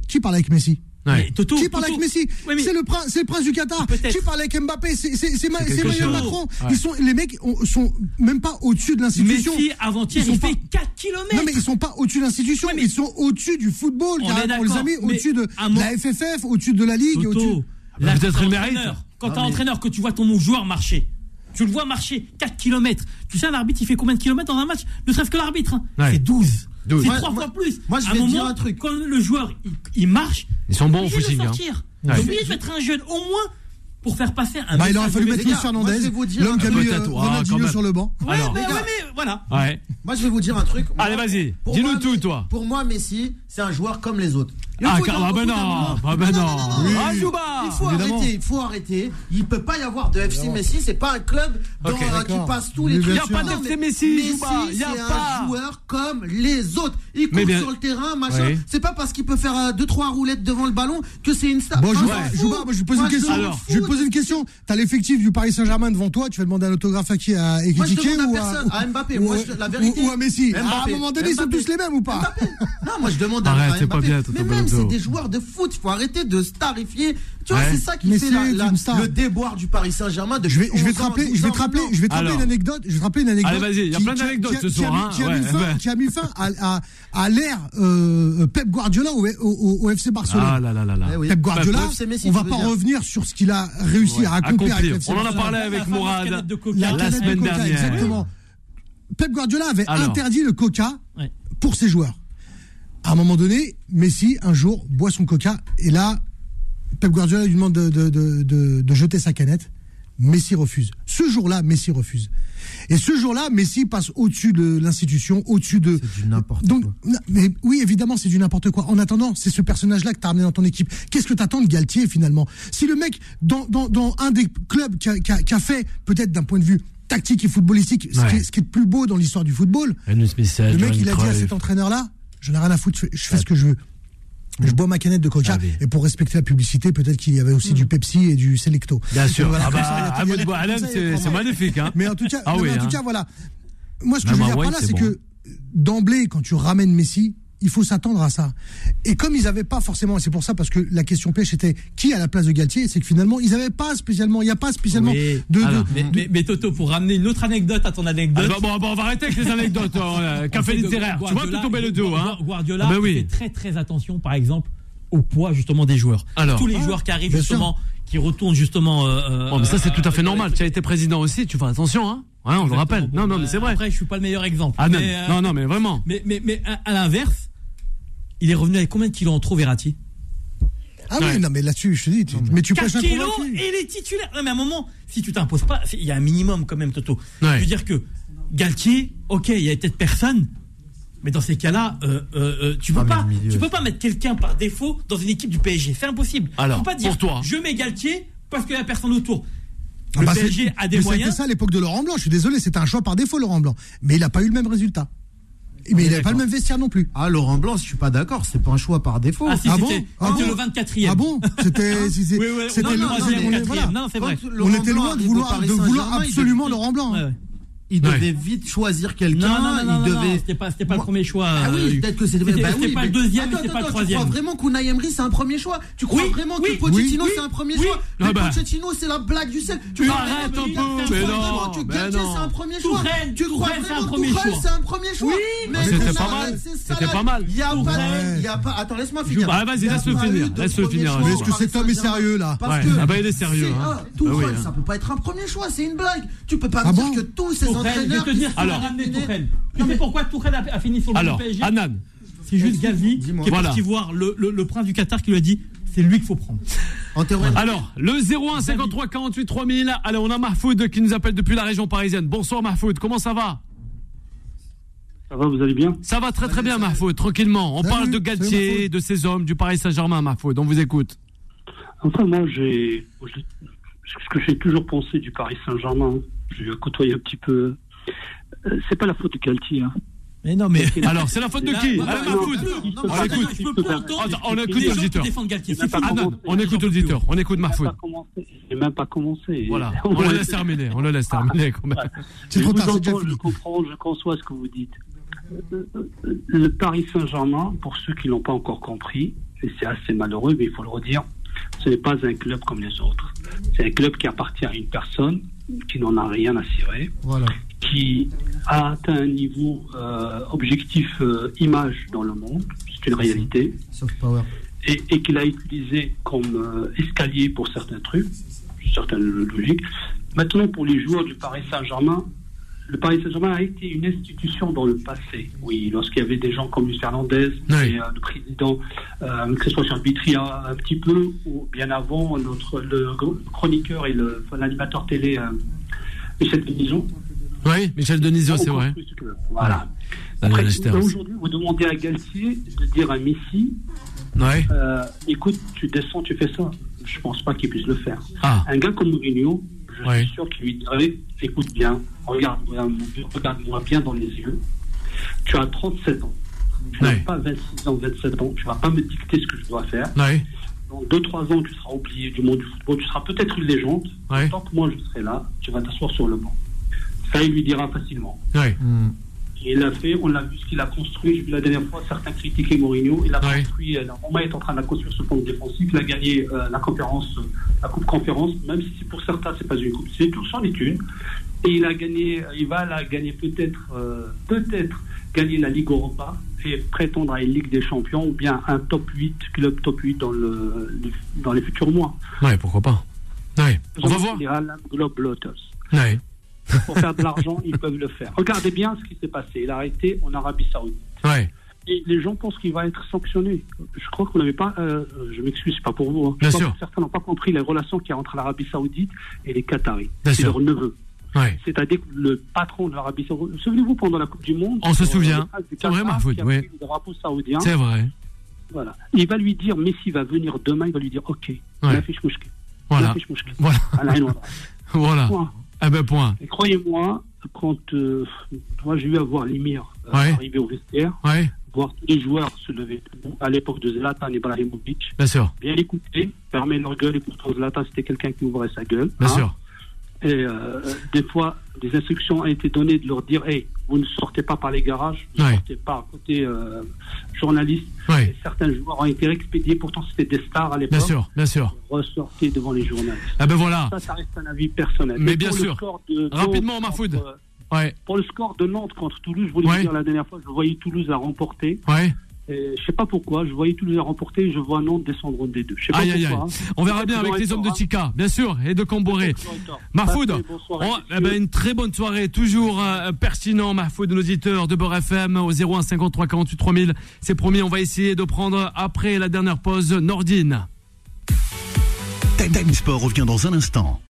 qui parle avec Messi? Qui parle avec Messi? C'est le prince du Qatar. Peut-être. Qui parle avec Mbappé? C'est Emmanuel Macron. Ouais. Les mecs sont même pas au-dessus de l'institution. Messi, avant-hier, il fait 4 kilomètres. Non, mais ils sont pas au-dessus de l'institution. Ouais, ils sont au-dessus du football. On les a mis au-dessus de la FFF, au-dessus de la Ligue. Peut-être le mérite. Quand t'es entraîneur, que tu vois ton joueur marcher. Tu le vois marcher 4 km. Tu sais, un arbitre, il fait combien de kilomètres dans un match? Ne serait-ce que l'arbitre, hein. Ouais. C'est 12. C'est 3 fois plus. Moi, je vais dire un truc. Quand le joueur, il marche, ils sont bons au footing. Il est obligé de sortir. Il est obligé de mettre un jeune, au moins, pour faire passer un message. Il aurait fallu mettre Luis Fernandez, l'homme qui a mis Ronaldinho sur le banc. Ouais, mais voilà. Ouais. Moi, je vais vous dire un truc. Allez, vas-y. Dis-nous tout, toi. Pour moi, Messi, c'est un joueur comme les autres. Il faut arrêter. Il peut pas y avoir de FC Messi. C'est pas un club qui passe tous les trucs. Il n'y a pas d'FC Messi. Messi, c'est un joueur comme les autres. Il court sur le terrain, machin. Oui. C'est pas parce qu'il peut faire 2-3 roulettes devant le ballon que c'est une star. Bon, Djouba, je vais poser une question. Je vais poser une question. T'as l'effectif du Paris Saint-Germain devant toi. Tu vas demander un autographe à qui? À Ekitike ou à Mbappé? Ou à Messi? À un moment donné, ils sont tous les mêmes ou pas? Non, moi je demande à Mbappé. Mais même c'est des joueurs de foot, il faut arrêter de starifier. Tu vois, c'est ça qui fait le déboire du Paris Saint-Germain. Je vais te rappeler une anecdote. Je vais te rappeler une anecdote. Allez, vas-y, il y a plein d'anecdotes ce soir. Qui a mis fin à l'ère Pep Guardiola au FC Barcelone. Ah là là là là. Pep Guardiola, on va pas revenir sur ce qu'il a réussi à accomplir avec le FC Barcelone. On en a parlé avec Mourad la semaine dernière. Exactement. Pep Guardiola avait interdit le coca pour ses joueurs. À un moment donné, Messi, un jour, boit son coca. Et là, Pep Guardiola lui demande de jeter sa canette. Messi refuse. Ce jour-là, Messi refuse. Et ce jour-là, Messi passe au-dessus de l'institution, au-dessus de... C'est du n'importe quoi. Mais oui, évidemment, c'est du n'importe quoi. En attendant, c'est ce personnage-là que tu as ramené dans ton équipe. Qu'est-ce que t'attends de Galtier, finalement? Si le mec, dans un des clubs qui a fait, peut-être d'un point de vue tactique et footballistique, ce qui est le plus beau dans l'histoire du football, le mec, il a dit à cet entraîneur-là, je n'ai rien à foutre, je fais ce que je veux. Je bois ma canette de coca et pour respecter la publicité, peut-être qu'il y avait aussi du Pepsi et du Selecto. Bien sûr. Voilà, c'est magnifique. Hein. Mais en tout cas, voilà. Moi, ce que je veux dire par là, c'est que d'emblée, quand tu ramènes Messi, il faut s'attendre à ça. Et comme ils n'avaient pas forcément, et c'est pour ça, parce que la question pêche était qui à la place de Galtier, c'est que finalement, ils n'avaient pas spécialement, il n'y a pas spécialement Mais Toto, pour ramener une autre anecdote à ton anecdote. On va arrêter avec les anecdotes, café littéraire. Tu vois, Toto Belluzzo, hein. Guardiola fait très très attention, par exemple, au poids justement des joueurs. Alors, tous les joueurs qui arrivent justement, qui retournent justement. Mais ça, c'est tout à fait normal. Tu as été président aussi, tu fais attention, hein. Ouais, on le rappelle. Non, mais c'est vrai. Après, je suis pas le meilleur exemple. Non, mais vraiment. Mais à l'inverse. Il est revenu avec combien de kilos en trop, Verratti? Oui, non, mais là-dessus, je te dis, mais tu 4 kilos et les titulaires. Non, mais à un moment, si tu t'imposes pas, il y a un minimum quand même, Toto. Ouais. Je veux dire que Galtier, ok, il y a peut-être personne, mais dans ces cas-là, tu peux pas mettre quelqu'un par défaut dans une équipe du PSG. C'est impossible. Alors, tu peux pas dire, pour toi, je mets Galtier parce qu'il y a personne autour. Le PSG a des moyens. C'était ça à l'époque de Laurent Blanc. Je suis désolé, c'était un choix par défaut, Laurent Blanc. Mais il n'a pas eu le même résultat. Mais il n'avait pas le même vestiaire non plus. Ah, Laurent Blanc, je suis pas d'accord, c'est pas un choix par défaut. Ah, si, c'était le 24e. Ah bon? C'était le 24e. Voilà. Non, c'est vrai. On était loin de vouloir absolument Laurent Blanc. Ouais. Il devait vite choisir quelqu'un. Non, c'était pas le premier choix. Ah oui, peut-être que c'était pas le deuxième, c'était pas le troisième. Tu crois vraiment qu'Unai Emery c'est un premier choix? Tu crois vraiment que Pochettino c'est un premier choix? Mais Pochettino c'est la blague du sel. Tu crois vraiment que Galtier c'est un premier choix? Tu crois vraiment que Tourelle c'est un premier choix? Oui, mais c'était pas mal. Il y a pas. Attends, laisse-moi finir. Vas-y, laisse-le finir. Mais est-ce que cet homme est sérieux là? Il est sérieux. Tourelle, ça peut pas être un premier choix, c'est une blague. Tu peux pas me dire que tous ces entraîneurs. Je vais te dire, alors, ramené Tourelle. Tu sais pourquoi Tourelle a fini sur le PSG? Alors, Adnan, c'est juste Gavi qui est parti voir le prince du Qatar qui lui a dit c'est lui qu'il faut prendre. En théorie. Alors, le 01 53 48 3000. Allez, on a Mahfoud qui nous appelle depuis la région parisienne. Bonsoir Mahfoud, comment ça va? Ça va, vous allez bien? Ça va très très bien Mahfoud, tranquillement. On parle de Galtier, de ses hommes, du Paris Saint-Germain Mahfoud, on vous écoute. Enfin, moi, ce que j'ai toujours pensé du Paris Saint-Germain, je vais côtoyer un petit peu. C'est pas la faute de Galtier. Hein. Mais non, mais. Alors, c'est la faute de qui? On écoute l'auditeur. On écoute Mahfoud. J'ai même pas commencé. Voilà. On le laisse terminer. Quand même. C'est trop tard. Je comprends, je conçois ce que vous dites. Le Paris Saint-Germain, pour ceux qui l'ont pas encore compris, et c'est assez malheureux, mais il faut le redire, ce n'est pas un club comme les autres. C'est un club qui appartient à une personne qui n'en a rien à cirer, qui a atteint un niveau objectif image dans le monde, c'est une réalité, et qu'il a utilisé comme escalier pour certains trucs, certaines logiques, Maintenant, pour les joueurs du Paris Saint-Germain, le Paris Saint-Germain a été une institution dans le passé. Oui, lorsqu'il y avait des gens comme Luis Fernandez, oui. Et, le président Christophe Galtier un petit peu, ou bien avant, le chroniqueur et l'animateur télé Michel Denisot. Oui, Michel Denisot, c'est vrai. Voilà. Après, aujourd'hui, vous demandez à Galtier de dire à Messi, ouais. Écoute, tu descends, tu fais ça. Je ne pense pas qu'il puisse le faire. Ah. Un gars comme Mourinho, je ouais. suis sûr qu'il lui dirait, écoute bien, regarde-moi bien dans les yeux. Tu as 37 ans. Tu ouais. n'as pas 26 ans, 27 ans. Tu ne vas pas me dicter ce que je dois faire. Ouais. Dans 2-3 ans, tu seras oublié du monde du football. Tu seras peut-être une légende. Ouais. Tant que moi, je serai là, tu vas t'asseoir sur le banc. Ça, il lui dira facilement. Ouais. Et il l'a fait, on l'a vu ce qu'il a construit. J'ai vu la dernière fois, certains critiquaient Mourinho. Il a ouais. construit, la Roma est en train de la construire sur le plan défensif. Il a gagné la Coupe Conférence, même si pour certains, c'est pas une Coupe, c'est tout, c'en est une. Et il a gagné, il va la gagner peut-être gagner la Ligue Europa et prétendre à une Ligue des Champions ou bien un top 8, club top 8 dans les futurs mois. Ouais, pourquoi pas. Ouais. On va voir. Ouais. Pour faire de l'argent, ils peuvent le faire. Regardez bien ce qui s'est passé. Il a arrêté en Arabie Saoudite. Ouais. Et les gens pensent qu'il va être sanctionné. Je crois que vous n'avez pas... je m'excuse, c'est pas pour vous. Hein. Bien sûr. Certains n'ont pas compris les relations qu'il y a entre l'Arabie Saoudite et les Qataris. Bien sûr. Leurs neveux. Ouais. C'est-à-dire que le patron de l'Arabie Saoudite... Souvenez-vous, pendant la Coupe du Monde... On se souvient. C'est vraiment fou. Oui. Le drapeau saoudien. C'est vrai. Voilà. Il va lui dire, Messi va venir demain, il va lui dire, OK, ouais. l'affiche mouchke. Voilà. Voilà. Ah ben point. Et croyez-moi, quand moi j'ai eu à voir l'émir ouais. arriver au vestiaire, ouais. voir tous les joueurs se lever à l'époque de Zlatan Ibrahimovic, bien sûr, bien l'écouter, fermer leur gueule, et pourtant Zlatan c'était quelqu'un qui ouvrait sa gueule, bien hein. sûr. Et des fois, des instructions ont été données de leur dire, hey, vous ne sortez pas par les garages, vous ne ouais. sortez pas côté journaliste. Ouais. Et certains joueurs ont été expédiés, pourtant c'était des stars à l'époque. Bien sûr, bien sûr. Ressortez devant les journalistes. Ah ben voilà. Ça, ça reste un avis personnel. Mais bien sûr. Rapidement, Mahfoud. Ouais. Pour le score de Nantes contre Toulouse, je voulais ouais. vous dire la dernière fois, je voyais Toulouse à remporter. Ouais. Et je sais pas pourquoi, je voyais Toulouse remporter et je vois Nantes descendre en D2. Je sais pas pourquoi. Hein. On verra bien avec les hommes de Tika, bien sûr, et de Camboré. Mahfoud, une très bonne soirée, toujours pertinent, Mahfoud, auditeur de Beur FM au 01 53 48 3000. C'est promis, on va essayer de prendre après la dernière pause Nordine. Time Sport revient dans un instant.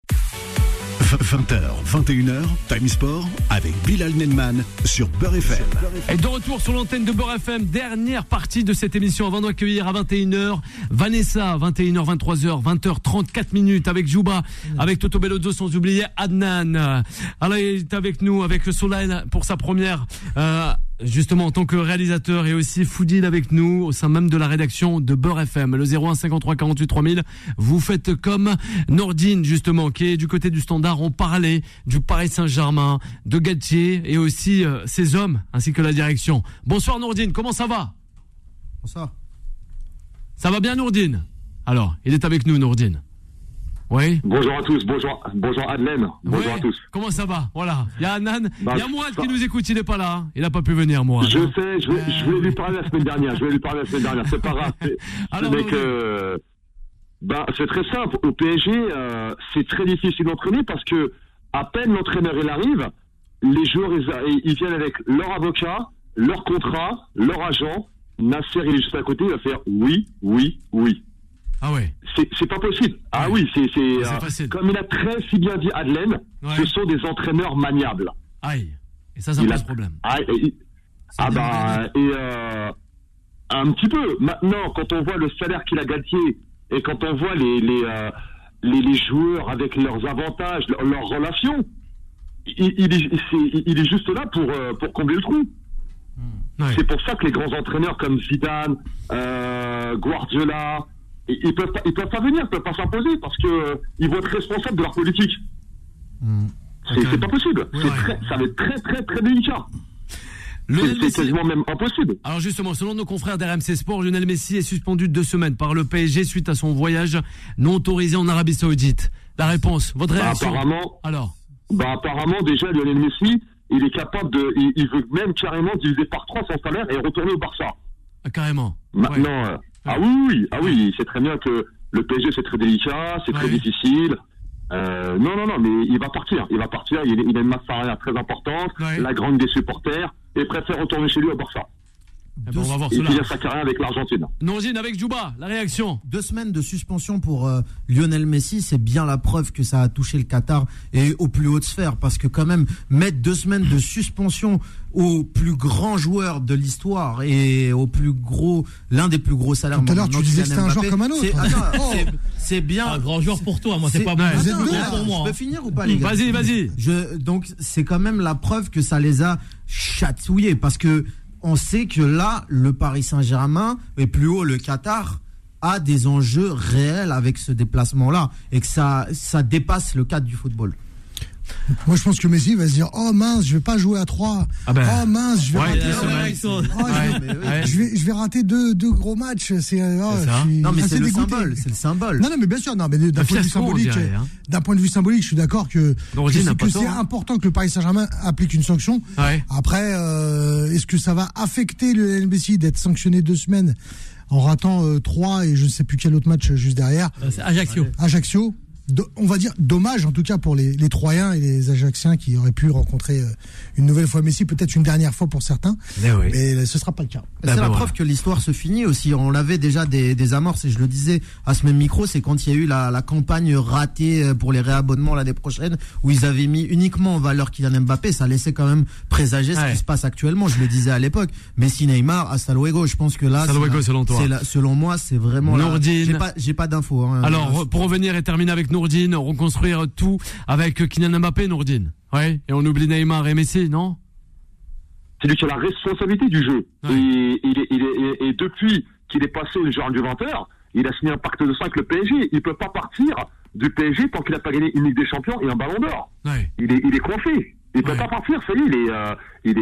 20h, 21h, Time Sport avec Bilal Nenemann sur Beur FM. Et de retour sur l'antenne de Beur FM, dernière partie de cette émission avant d'accueillir à 21h Vanessa, 21h, 23h, 20h34 avec Djouba, avec Toto Belluzzo, sans oublier Adnan. Alors il est avec nous, avec Solal pour sa première... justement en tant que réalisateur, et aussi Foudil avec nous au sein même de la rédaction de Beur FM, le 01 53 48 3000. Vous faites comme Nordine justement qui est du côté du Standard. On parlait du Paris Saint-Germain, de Galtier et aussi ses hommes ainsi que la direction. Bonsoir Nordine, comment ça va? Bonsoir. Ça va bien Nordine? Alors, il est avec nous Nordine. Oui. Bonjour à tous, bonjour Adlène, bonjour oui. à tous. Comment ça va? Voilà, il y a Anan, il y a Mohand qui nous écoute, il n'est pas là, hein. Il n'a pas pu venir Mohand. Je sais, je voulais lui parler la semaine dernière, c'est pas grave. Alors, mais que, c'est très simple, au PSG, c'est très difficile d'entraîner parce que à peine l'entraîneur il arrive, les joueurs ils viennent avec leur avocat, leur contrat, leur agent. Nasser il est juste à côté, il va faire oui, oui, oui. Ah ouais. C'est pas possible. Ah ouais. Oui, c'est comme il a très si bien dit Adlène, ouais. ce sont des entraîneurs maniables. Aïe. Et ça pose problème. Un petit peu. Maintenant, quand on voit le salaire qu'il a Galtier et quand on voit les joueurs avec leurs avantages, leurs relations, il est juste là pour combler le trou. Ouais. C'est pour ça que les grands entraîneurs comme Zidane, Guardiola, ils peuvent pas venir, ils peuvent pas s'imposer parce que ils vont être responsables de leur politique. C'est pas possible. Oui, ça va être très très très délicat. C'est quasiment même impossible. Alors justement, selon nos confrères d'RMC Sport, Lionel Messi est suspendu 2 semaines par le PSG suite à son voyage non autorisé en Arabie Saoudite. La réponse, votre réaction? Apparemment déjà Lionel Messi, il est capable de, il veut même carrément diviser par 3 son salaire et retourner au Barça. Ah, carrément. Maintenant. Ouais. Ah oui, c'est très bien que le PSG c'est très délicat, c'est très difficile. Non, mais il va partir, il a une masse salariale très importante, ouais. La grande des supporters, et préfère retourner chez lui à Barça. Eh ben on va voir cela. Il finit sa carrière avec l'Argentine. Nozine avec Djouba, la réaction. 2 semaines de suspension pour Lionel Messi, c'est bien la preuve que ça a touché le Qatar et aux plus hautes sphères. Parce que quand même, mettre 2 semaines de suspension au plus grand joueur de l'histoire et au plus gros, l'un des plus gros salaires. Tout à l'heure, tu disais que c'était un joueur comme un autre. C'est bien. Un grand joueur pour toi, moi, c'est pas bon. Pour moi. Je peux finir ou pas, les gars ? Vas-y. Donc, c'est quand même la preuve que ça les a chatouillés. Parce que on sait que là, le Paris Saint-Germain et plus haut le Qatar a des enjeux réels avec ce déplacement-là et que ça dépasse le cadre du football. Moi, je pense que Messi va se dire « Oh mince, je vais pas jouer à 3. Ah ben, oh mince, je vais rater 2 gros matchs. » C'est le symbole. C'est le symbole. Non, mais bien sûr. Non, mais d'un point de vue symbolique, je suis d'accord que c'est important que le Paris Saint-Germain applique une sanction. Ouais. Après, est-ce que ça va affecter le Messi d'être sanctionné 2 semaines en ratant 3 et je ne sais plus quel autre match juste derrière? C'est Ajaccio. On va dire dommage en tout cas pour les Troyens et les Ajacciens qui auraient pu rencontrer une nouvelle fois Messi, peut-être une dernière fois pour certains, mais ce ne sera pas le cas. C'est la preuve que l'histoire se finit aussi. On l'avait déjà des amorces et je le disais à ce même micro, c'est quand il y a eu la campagne ratée pour les réabonnements l'année prochaine où ils avaient mis uniquement en valeur Kylian Mbappé, ça laissait quand même présager ce qui se passe actuellement. Je le disais à l'époque, Messi, Neymar, hasta luego. Je pense que là, selon moi, c'est vraiment là. J'ai pas d'infos. Alors, pour revenir et terminer avec Nourdine, reconstruire tout avec Kylian Mbappé, Nourdine. Oui, et on oublie Neymar et Messi, non ? C'est lui qui a la responsabilité du jeu. Ouais. Et depuis qu'il est passé au genre du 20h, il a signé un pacte de 5 avec le PSG. Il ne peut pas partir du PSG tant qu'il n'a pas gagné une Ligue des Champions et un Ballon d'Or. Ouais. Il est coincé. Il ne peut pas partir, ça y est, il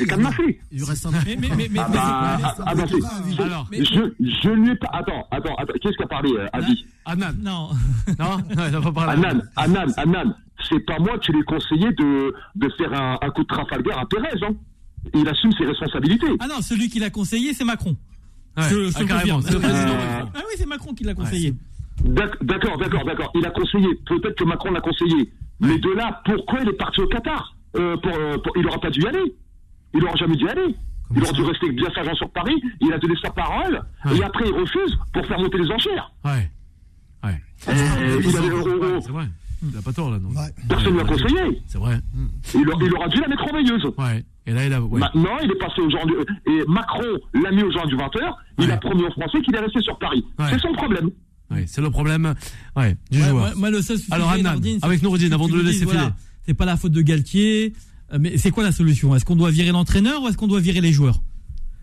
est cadenassé. Il reste un truc. Je lui ai pas. Attends, qu'est-ce qu'a parlé Abi? Adnan. Non, il n'a pas parlé. Adnan, c'est pas moi qui lui ai conseillé de faire un coup de Trafalgar à Pérez, hein. Il assume ses responsabilités. Ah non, celui qui l'a conseillé, c'est Macron. Ouais. Je carrément, c'est le président Macron. Ah oui, c'est Macron qui l'a conseillé. D'accord. Il a conseillé. Peut-être que Macron l'a conseillé. Mais de là, pourquoi il est parti au Qatar? Il n'aura pas dû y aller. Il n'aura jamais dû y aller. Il aurait dû rester bien sage sur Paris. Il a donné sa parole. Ouais. Et après, il refuse pour faire monter les enchères. Ouais. C'est vrai. Il n'a pas tort, là, non. Ouais. Personne ne l'a conseillé. C'est vrai. Il aura dû la mettre en veilleuse. Ouais. Et là, maintenant, il est passé aujourd'hui. Et Macron l'a mis aux gens du 20h. Il a promis aux Français qu'il est resté sur Paris. Ouais. C'est son problème. Oui, c'est le problème du joueur. Moi, le seul sujet, alors, Nourdine, avec Nourdine, avant de le laisser filer. C'est pas la faute de Galtier, mais c'est quoi la solution ? Est-ce qu'on doit virer l'entraîneur ou est-ce qu'on doit virer les joueurs ?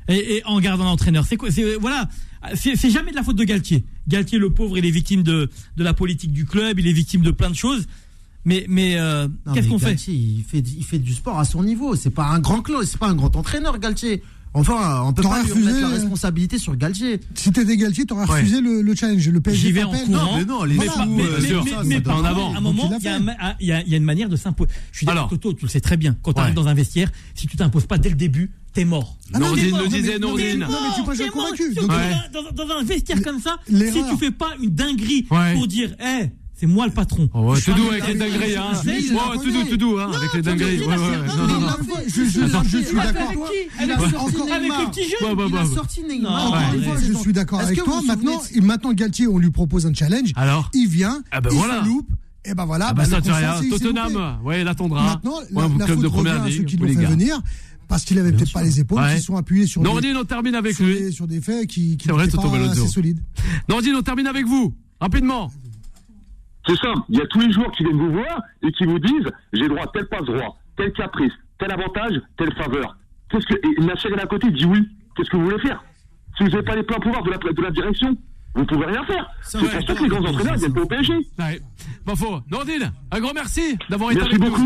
Et en gardant l'entraîneur, c'est jamais de la faute de Galtier. Galtier, le pauvre, il est victime de la politique du club, il est victime de plein de choses. Mais qu'est-ce qu'on Galtier, fait ? Il fait du sport à son niveau. C'est pas un grand club, c'est pas un grand entraîneur, Galtier. Enfin, on peut pas lui remettre la responsabilité sur Galtier. Si t'étais Galtier, t'aurais refusé le challenge, le PSG. J'y vais en courant. Mais en avant. À un moment, il y a une manière de s'imposer. Je suis d'accord, Toto, tu le sais très bien. Quand t'arrives dans un vestiaire, si tu t'imposes pas dès le début, t'es mort. Nourdine le disait, Nourdine. Non, mais tu peux jamais convaincu. Dans un vestiaire comme ça, si tu fais pas une dinguerie pour dire, c'est moi le patron. Tout doux avec les dingueries, hein. Tout doux, hein. Avec les dingueries. Non. Je suis d'accord. Avec le petit jeune, il a sorti Neymar. Encore une fois, je suis d'accord avec toi. Maintenant, Galtier, on lui propose un challenge. Alors, il vient, il se loupe. Et ben voilà. Ça tient rien. Tottenham, il attendra. Maintenant, la faute revient à ceux qui l'ont fait venir. Parce qu'il avait peut-être pas les épaules, ils sont appuyés sur Nordine, on termine avec lui. Sur des faits qui n'étaient pas assez solides. Nordine, on termine avec vous. Rapidement. C'est simple, il y a tous les joueurs qui viennent vous voir et qui vous disent « J'ai droit à tel passe-droit, tel caprice, tel avantage, telle faveur. » Et Nasser est à côté, dit « Oui, qu'est-ce que vous voulez faire ?» Si vous n'avez pas les pleins pouvoirs de la direction, vous ne pouvez rien faire. C'est pour ça que les grands entraîneurs viennent pas au PSG. Pas faux. Nourdine, un grand merci d'avoir été avec nous. Merci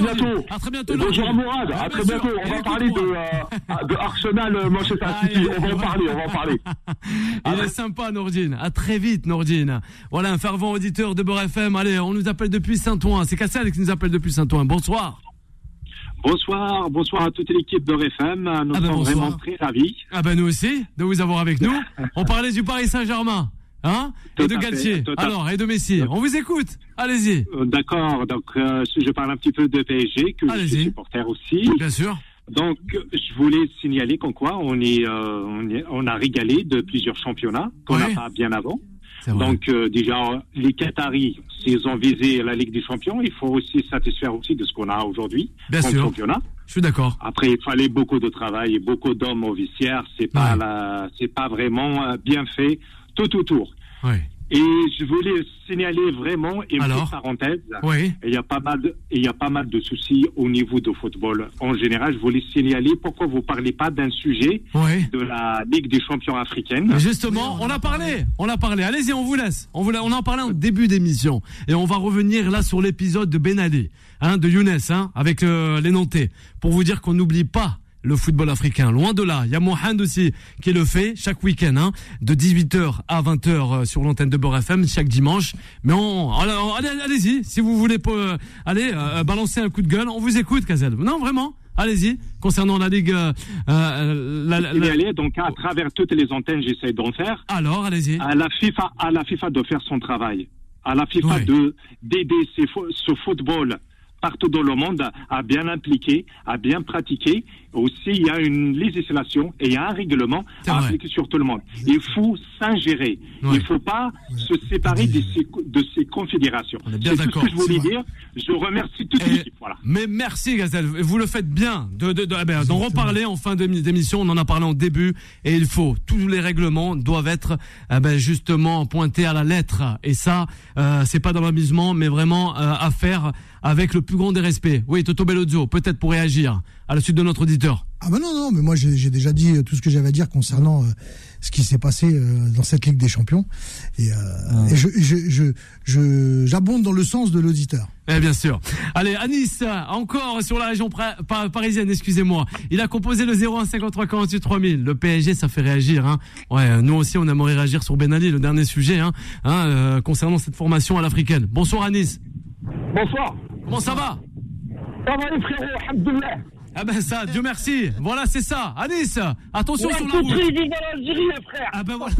beaucoup. À très bientôt. Bonjour à Mourad. À très bientôt. On va parler de Arsenal Manchester City. On va en parler. Il est sympa, Nourdine. À très vite, Nourdine. Voilà, un fervent auditeur de Beur FM. Allez, on nous appelle depuis Saint-Ouen. C'est Cassel qui nous appelle depuis Saint-Ouen. Bonsoir. Bonsoir à toute l'équipe de FM. Nous sommes vraiment très ravis. Nous aussi, de vous avoir avec nous. On parlait du Paris Saint-Germain. hein, et de Galtier, alors, et de Messi. On vous écoute, allez-y. D'accord, donc je parle un petit peu de PSG, que je suis supporter aussi. Bien sûr. Donc, je voulais signaler qu'en quoi on a régalé de plusieurs championnats qu'on n'a pas bien avant. Donc, déjà, les Qataris, s'ils ont visé la Ligue des Champions, il faut aussi satisfaire aussi de ce qu'on a aujourd'hui comme championnat. Je suis d'accord. Après, il fallait beaucoup de travail et beaucoup d'hommes aux vestiaires. C'est pas vraiment bien fait tout autour. Oui. Et je voulais signaler vraiment, et petite parenthèse, il y a pas mal de soucis au niveau du football. En général, je voulais signaler pourquoi vous ne parlez pas d'un sujet de la Ligue des Champions africaine. Mais justement, on a parlé. Allez-y, on vous laisse. On en parlait en début d'émission. Et on va revenir là sur l'épisode de Ben Ali, hein, de Younes, hein, avec les Nantais, pour vous dire qu'on n'oublie pas le football africain, loin de là. Il y a Mohand aussi qui le fait chaque week-end, hein, de 18h à 20h sur l'antenne de Beur FM, chaque dimanche. Mais allez-y, si vous voulez balancer un coup de gueule, on vous écoute, Kazel. Non, vraiment, allez-y. Concernant la Ligue... donc à travers toutes les antennes, j'essaie d'en faire. Alors, allez-y. À la FIFA de faire son travail. À la FIFA d'aider ce football partout dans le monde, à bien impliquer, à bien pratiquer. Aussi, il y a une législation et il y a un règlement à appliquer sur tout le monde. Il faut s'ingérer. Ouais. Il ne faut pas se séparer de ces confédérations. C'est tout ce que je voulais dire. Je remercie toute l'équipe. Voilà. Mais merci, Gazel. Vous le faites bien d'en reparler en fin d'émission. On en a parlé en début. Et il faut. Tous les règlements doivent être justement pointés à la lettre. Et ça, c'est pas dans l'amusement, mais vraiment à faire avec le plus grand des respects. Oui, Toto Belluzzo, peut-être pour réagir à la suite de notre auditeur. Ah ben non, mais moi j'ai déjà dit tout ce que j'avais à dire concernant ce qui s'est passé dans cette Ligue des Champions. Et j'abonde dans le sens de l'auditeur. Eh bien sûr. Allez, Anis, encore sur la région parisienne, excusez-moi. Il a composé le 01 53 48 3000. Le PSG, ça fait réagir, hein. Ouais, nous aussi on aimerait réagir sur Ben Ali, le dernier sujet, concernant cette formation à l'africaine. Bonsoir Anis. Bonsoir. Comment ça va? Ça va les frérots, alhamdoulilah. Ah ben ça, Dieu merci. Voilà, c'est ça. Anis, attention sur la route. Tout vive l'Algérie, les frères. Ah ben voilà.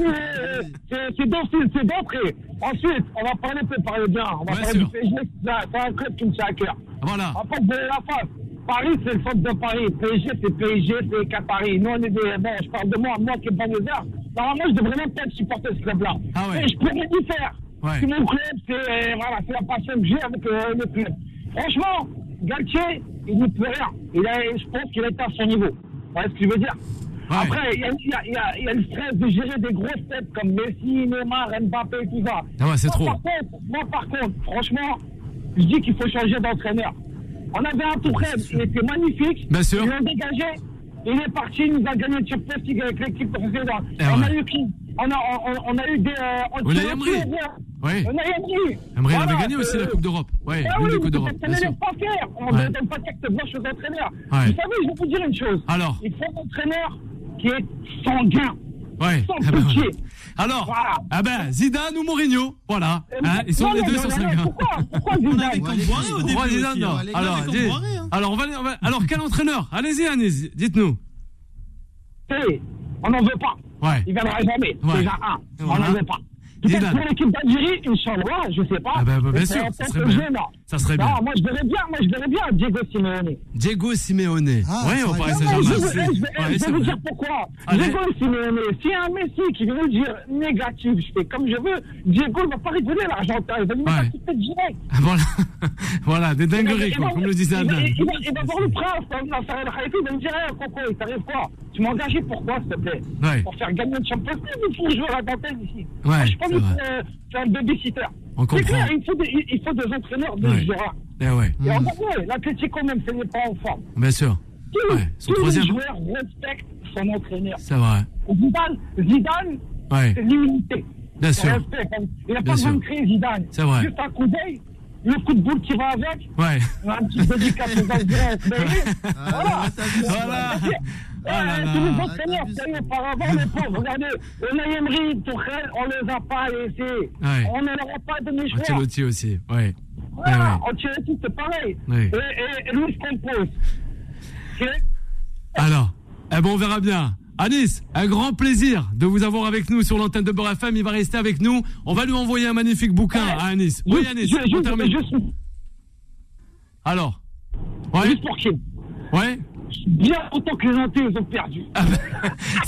C'est d'entrée. Ensuite, on va parler bien. On va parler du PSG. C'est un club qui me tient à cœur. Voilà. En fait, de la face. Paris, c'est le centre de Paris. PSG, c'est Qataris. Nous, on est des... Bon, je parle de moi qui est banlieusard. Normalement, je devrais même pas supporter ce club-là. Ah ouais. Mais je peux rien y faire. Ouais. C'est mon club, c'est la passion que j'ai avec le club. Franchement, Galtier, il ne peut rien. Je pense qu'il a été à son niveau. Vous voyez ce que je veux dire? Ouais. Après, il y a le stress de gérer des grosses têtes comme Messi, Neymar, Mbappé et tout ça. Ah ouais, c'est trop. Par contre, franchement, je dis qu'il faut changer d'entraîneur. On avait un tout prêt, il était magnifique. Bien sûr. Ils l'ont dégagé, il est parti, il nous a gagné une Champions League avec l'équipe précédente. On a eu qui? On a eu des... Emery avait gagné aussi la Coupe d'Europe. La Coupe d'Europe. On ne doit pas faire. On ne donne pas de blanche aux entraîneurs. Vous savez, je vais vous dire une chose. Alors. Il faut un entraîneur qui est sanguin. Sans pitié. Alors, Zidane ou Mourinho, voilà. Ils sont les deux sur 5. Pourquoi Zidane? Alors, quel entraîneur? Allez-y, Anis, dites-nous. On n'en veut pas. Il ne viendra jamais. Déjà un. On n'en veut pas. Peut-être pour l'équipe d'Algérie, Inch'Allah, je ne sais pas. Bien sûr, ça serait bien. Moi, je verrais bien Diego Simeone. Oui, au Paris Saint-Germain. Je vais vous dire pourquoi. Allez. Diego Simeone, s'il y a un Messi qui veut dire négatif, je fais comme je veux, Diego ne va pas rigoler, l'Argentin. Il va nous mettre la petite tête direct. Voilà, des dingueries, comme le disait Adnan. Il va voir le prince, Nasser il va me dire, Coco, il t'arrive quoi? Tu m'as engagé pourquoi, s'il te plaît? Pour faire gagner le championnat, il faut jouer à la dentelle ici. C'est un baby-sitter. C'est clair, il faut des entraîneurs de joueurs. Et regardez, l'Atlético, même, ce n'est pas en forme. Bien sûr. Tous les joueurs respectent son entraîneur. C'est vrai. Zidane, c'est l'humilité. Bien sûr. Il n'a pas besoin de créer Zidane. C'est vrai. Juste un coup d'œil. Le coup de boule qui va avec, un petit délicat de Algériens, voilà. Tous les entraîneurs, auparavant, les pauvres, regardez, on a Emery, Tourelle, on les a pas laissés, on ne leur a pas donné choix. Ancelotti aussi, voilà, Ancelotti, c'est pareil. Et Luis Campos. Alors, on verra bien. Anis, un grand plaisir de vous avoir avec nous sur l'antenne de Beur FM. Il va rester avec nous. On va lui envoyer un magnifique bouquin à Anis. Oui, Anis, on termine. Alors ouais. Juste pour qui? Ouais. Bien autant que les Nantais, ils ont perdu.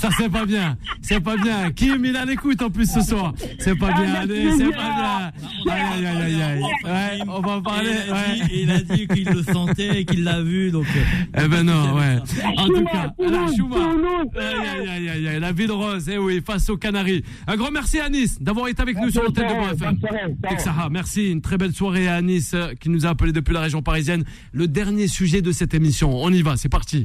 Ça, c'est pas bien. C'est pas bien. Kim, il est à l'écoute en plus ce soir. C'est pas bien. Allez, c'est pas bien. Aïe, aïe, aïe, aïe. Ouais, on va parler. Ouais. Il a dit qu'il le sentait et qu'il l'a vu. Donc, eh ben non, ouais. En tout cas, la Chouma. Aïe, aïe, aïe, aïe. La ville rose, eh oui, face aux Canaries. Un grand merci à Nice d'avoir été avec nous sur l'antenne de Beur FM. Merci. Une très belle soirée à Nice qui nous a appelé depuis la région parisienne. Le dernier sujet de cette émission. On y va. C'est parti.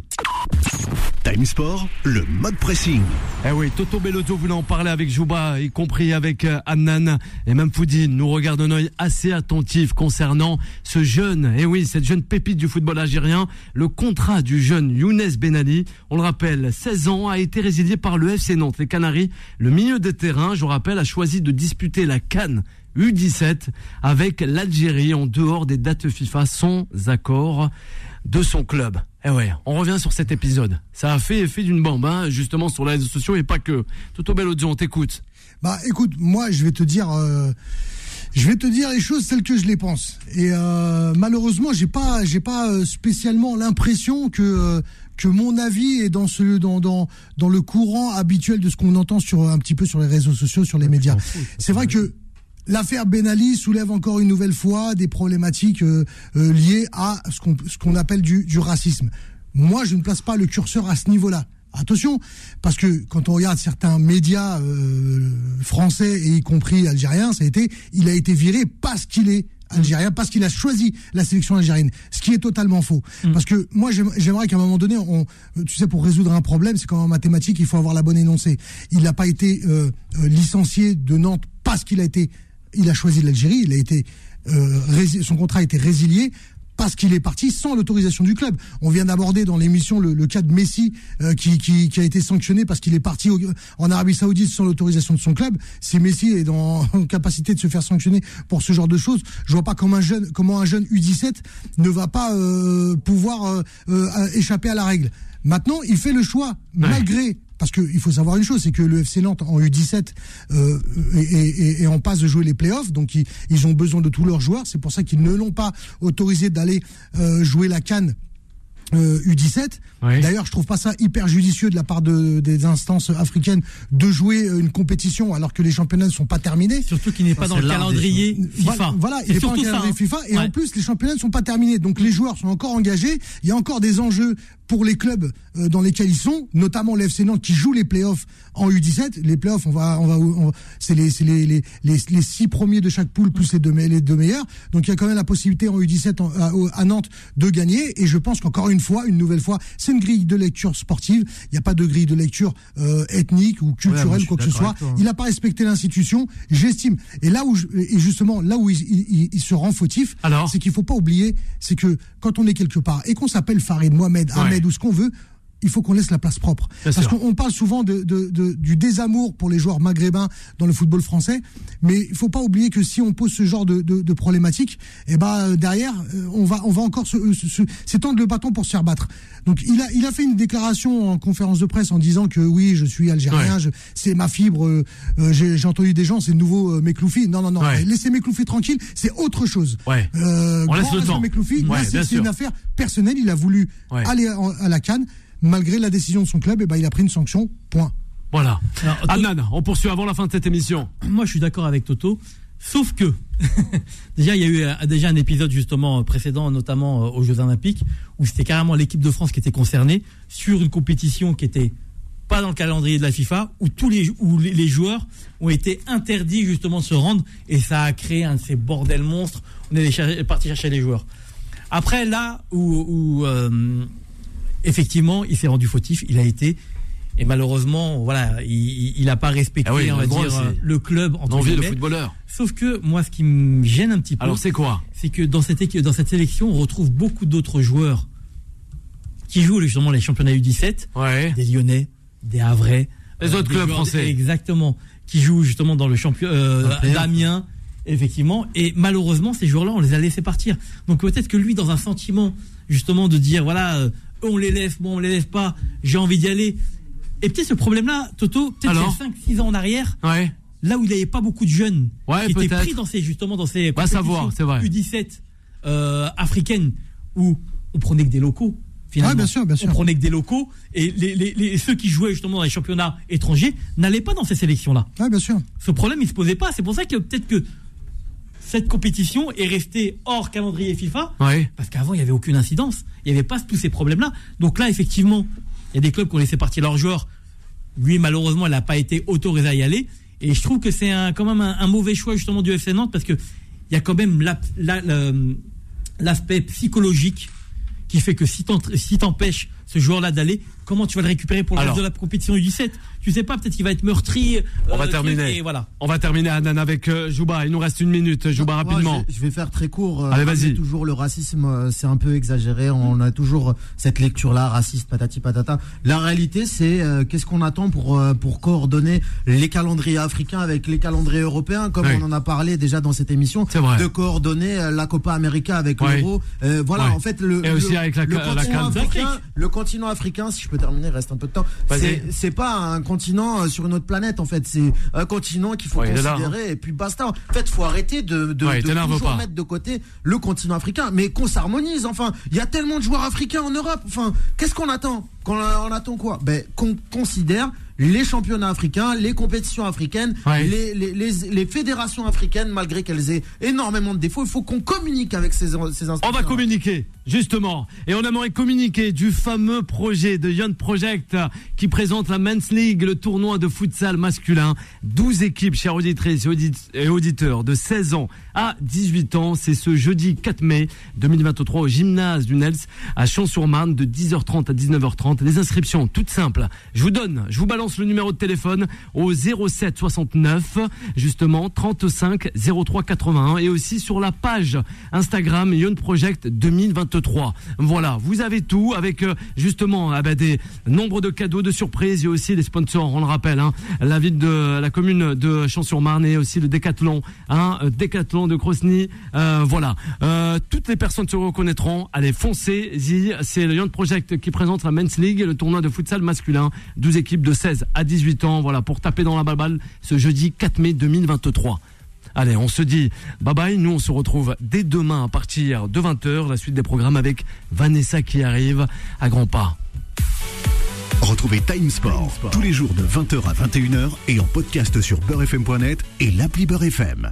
Time Sport, le mode pressing. Eh oui, Toto Belluzzo voulait en parler avec Djouba, y compris avec Adnan et même Foudil nous regarde un œil assez attentif concernant ce jeune, eh oui, cette jeune pépite du football algérien. Le contrat du jeune Younes Ben Ali, on le rappelle, 16 ans, a été résilié par le FC Nantes. Les Canaries, le milieu de terrain, je vous rappelle, a choisi de disputer la CAN U17 avec l'Algérie en dehors des dates FIFA sans accord de son club. Eh ouais, on revient sur cet épisode. Ça a fait effet d'une bombe, hein, justement sur les réseaux sociaux et pas que. Toto Belluzzo, on t'écoute. Bah écoute, moi je vais te dire les choses telles que je les pense. Et malheureusement, j'ai pas spécialement l'impression que mon avis est dans le courant habituel de ce qu'on entend sur un petit peu sur les réseaux sociaux, sur les médias. C'est vrai que l'affaire Ben Ali soulève encore une nouvelle fois des problématiques liées à ce qu'on appelle du racisme. Moi, je ne place pas le curseur à ce niveau-là. Attention, parce que quand on regarde certains médias français, et y compris algériens, il a été viré parce qu'il est algérien, parce qu'il a choisi la sélection algérienne, ce qui est totalement faux. Parce que moi, j'aimerais qu'à un moment donné, tu sais, pour résoudre un problème, c'est comme en mathématiques, il faut avoir la bonne énoncée. Il n'a pas été licencié de Nantes parce qu'il a été... Il a choisi l'Algérie, son contrat a été résilié parce qu'il est parti sans l'autorisation du club. On vient d'aborder dans l'émission le cas de Messi qui a été sanctionné parce qu'il est parti en Arabie Saoudite sans l'autorisation de son club. Si Messi est en capacité de se faire sanctionner pour ce genre de choses, je vois pas comment un jeune U17 ne va pas pouvoir échapper à la règle. Maintenant, il fait le choix, malgré... Parce qu'il faut savoir une chose, c'est que le FC Nantes en U17 est en passe de jouer les playoffs, donc ils ont besoin de tous leurs joueurs. C'est pour ça qu'ils ne l'ont pas autorisé d'aller jouer la CAN U17. Oui. D'ailleurs, je trouve pas ça hyper judicieux de la part des instances africaines de jouer une compétition alors que les championnats ne sont pas terminés. Surtout qu'il n'est pas dans le calendrier FIFA. Voilà, il n'est pas dans le calendrier FIFA. Et en plus, les championnats ne sont pas terminés. Donc les joueurs sont encore engagés. Il y a encore des enjeux pour les clubs dans lesquels ils sont, notamment le FC Nantes qui joue les playoffs en U17. Les playoffs, c'est les 6 premiers de chaque poule plus les deux meilleurs. Donc il y a quand même la possibilité en U17 à Nantes de gagner. Et je pense qu'encore une nouvelle fois, c'est une grille de lecture sportive. Il n'y a pas de grille de lecture ethnique ou culturelle, quoi que ce soit. Il n'a pas respecté l'institution, j'estime. Et là où il se rend fautif, c'est qu'il ne faut pas oublier, c'est que quand on est quelque part et qu'on s'appelle Farid, Mohamed, Ahmed, ou ce qu'on veut, il faut qu'on laisse la place propre. Parce qu'on parle souvent du désamour pour les joueurs maghrébins dans le football français, mais il ne faut pas oublier que si on pose ce genre de problématiques, et derrière, on va encore s'étendre le bâton pour se faire battre. Donc il a fait une déclaration en conférence de presse en disant que oui, je suis algérien, c'est ma fibre, j'ai entendu des gens, c'est le nouveau Mekloufi. Non, laissez Mekloufi tranquille, c'est autre chose. On laisse le temps. Mekloufi, c'est une affaire personnelle, il a voulu aller à la CAN. Malgré la décision de son club, il a pris une sanction, point. Voilà. Adnan, on poursuit avant la fin de cette émission. Moi, je suis d'accord avec Toto, sauf que déjà, il y a eu un épisode justement précédent, notamment aux Jeux Olympiques, où c'était carrément l'équipe de France qui était concernée sur une compétition qui n'était pas dans le calendrier de la FIFA, où les joueurs ont été interdits justement de se rendre, et ça a créé un de ces bordels monstres. On est parti chercher les joueurs. Après, là où effectivement, il s'est rendu fautif, il a été, et malheureusement, voilà, il n'a pas respecté, le club en tant que footballeur. Sauf que moi, ce qui me gêne un petit peu, alors c'est quoi ? C'est que dans cette sélection, on retrouve beaucoup d'autres joueurs qui jouent justement les championnats U17, des Lyonnais, des Havrais, les autres clubs français, exactement, qui jouent justement dans le championnat d'Amiens, effectivement, et malheureusement, ces joueurs-là, on les a laissés partir. Donc peut-être que lui, dans un sentiment justement de dire, voilà, on les lève, bon, on les lève pas, j'ai envie d'y aller. Et peut-être ce problème-là, Toto, peut-être il y a 5-6 ans en arrière, ouais, là où il n'y avait pas beaucoup de jeunes qui étaient pris dans ces, justement, dans ces U17 africaines, où on prenait que des locaux. Finalement, on prenait que des locaux, et ceux qui jouaient justement dans les championnats étrangers n'allaient pas dans ces sélections-là. Ouais, bien sûr. Ce problème, il ne se posait pas. C'est pour ça que peut-être que cette compétition est restée hors calendrier FIFA, parce qu'avant, il n'y avait aucune incidence. Il n'y avait pas tous ces problèmes-là. Donc là, effectivement, il y a des clubs qui ont laissé partir leurs joueurs. Lui, malheureusement, il n'a pas été autorisé à y aller. Et je trouve que c'est quand même un mauvais choix justement du FC Nantes, parce qu'il y a quand même l'aspect psychologique qui fait que si t'empêches ce joueur-là d'aller, comment tu vas le récupérer pour le reste de la compétition U17 ? Tu sais pas, peut-être qu'il va être meurtri. On va terminer. Et voilà. On va terminer, Adnan, avec Djouba. Il nous reste une minute, Djouba, rapidement. Moi, je vais faire très court. Allez, vas-y. Toujours le racisme, c'est un peu exagéré. On a toujours cette lecture-là, raciste, patati patata. La réalité, c'est qu'est-ce qu'on attend pour coordonner les calendriers africains avec les calendriers européens, comme on en a parlé déjà dans cette émission, de coordonner la Copa América avec l'Euro. En fait, le continent africain, si je peux terminer, reste un peu de temps. C'est pas un continent sur une autre planète, en fait. C'est un continent qu'il faut considérer, et puis basta. En fait, faut arrêter de toujours mettre de côté le continent africain, mais qu'on s'harmonise. Enfin, il y a tellement de joueurs africains en Europe. Enfin, qu'est-ce qu'on attend ? On attend quoi ? Qu'on considère les championnats africains, les compétitions africaines, les fédérations africaines, malgré qu'elles aient énormément de défauts. Il faut qu'on communique avec ces institutions. On va communiquer, justement. Et on aimerait communiquer du fameux projet de Young Project qui présente la Men's League, le tournoi de futsal masculin. 12 équipes, chers auditrices et auditeurs, de 16 ans à 18 ans. C'est ce jeudi 4 mai 2023 au gymnase du Nels à Champs-sur-Marne, de 10h30 à 19h30. Les inscriptions, toutes simples. Je vous balance le numéro de téléphone au 07 69 justement 35 03 81, et aussi sur la page Instagram Young Project 2023. Voilà, vous avez tout avec justement des nombres de cadeaux, de surprises, et aussi des sponsors. On le rappelle, la ville de la commune de Champs-sur-Marne, et aussi le Décathlon, Décathlon de Crosny. Toutes les personnes se reconnaîtront. Allez, foncez-y. C'est le Young Project qui présente la Men's League, le tournoi de futsal masculin, 12 équipes de 16 à 18 ans, pour taper dans la balle ce jeudi 4 mai 2023. Allez, on se dit bye bye. Nous, on se retrouve dès demain à partir de 20h. La suite des programmes avec Vanessa qui arrive à grands pas. Retrouvez Time Sport tous les jours de 20h à 21h, et en podcast sur beurrefm.net et l'appli Beur FM.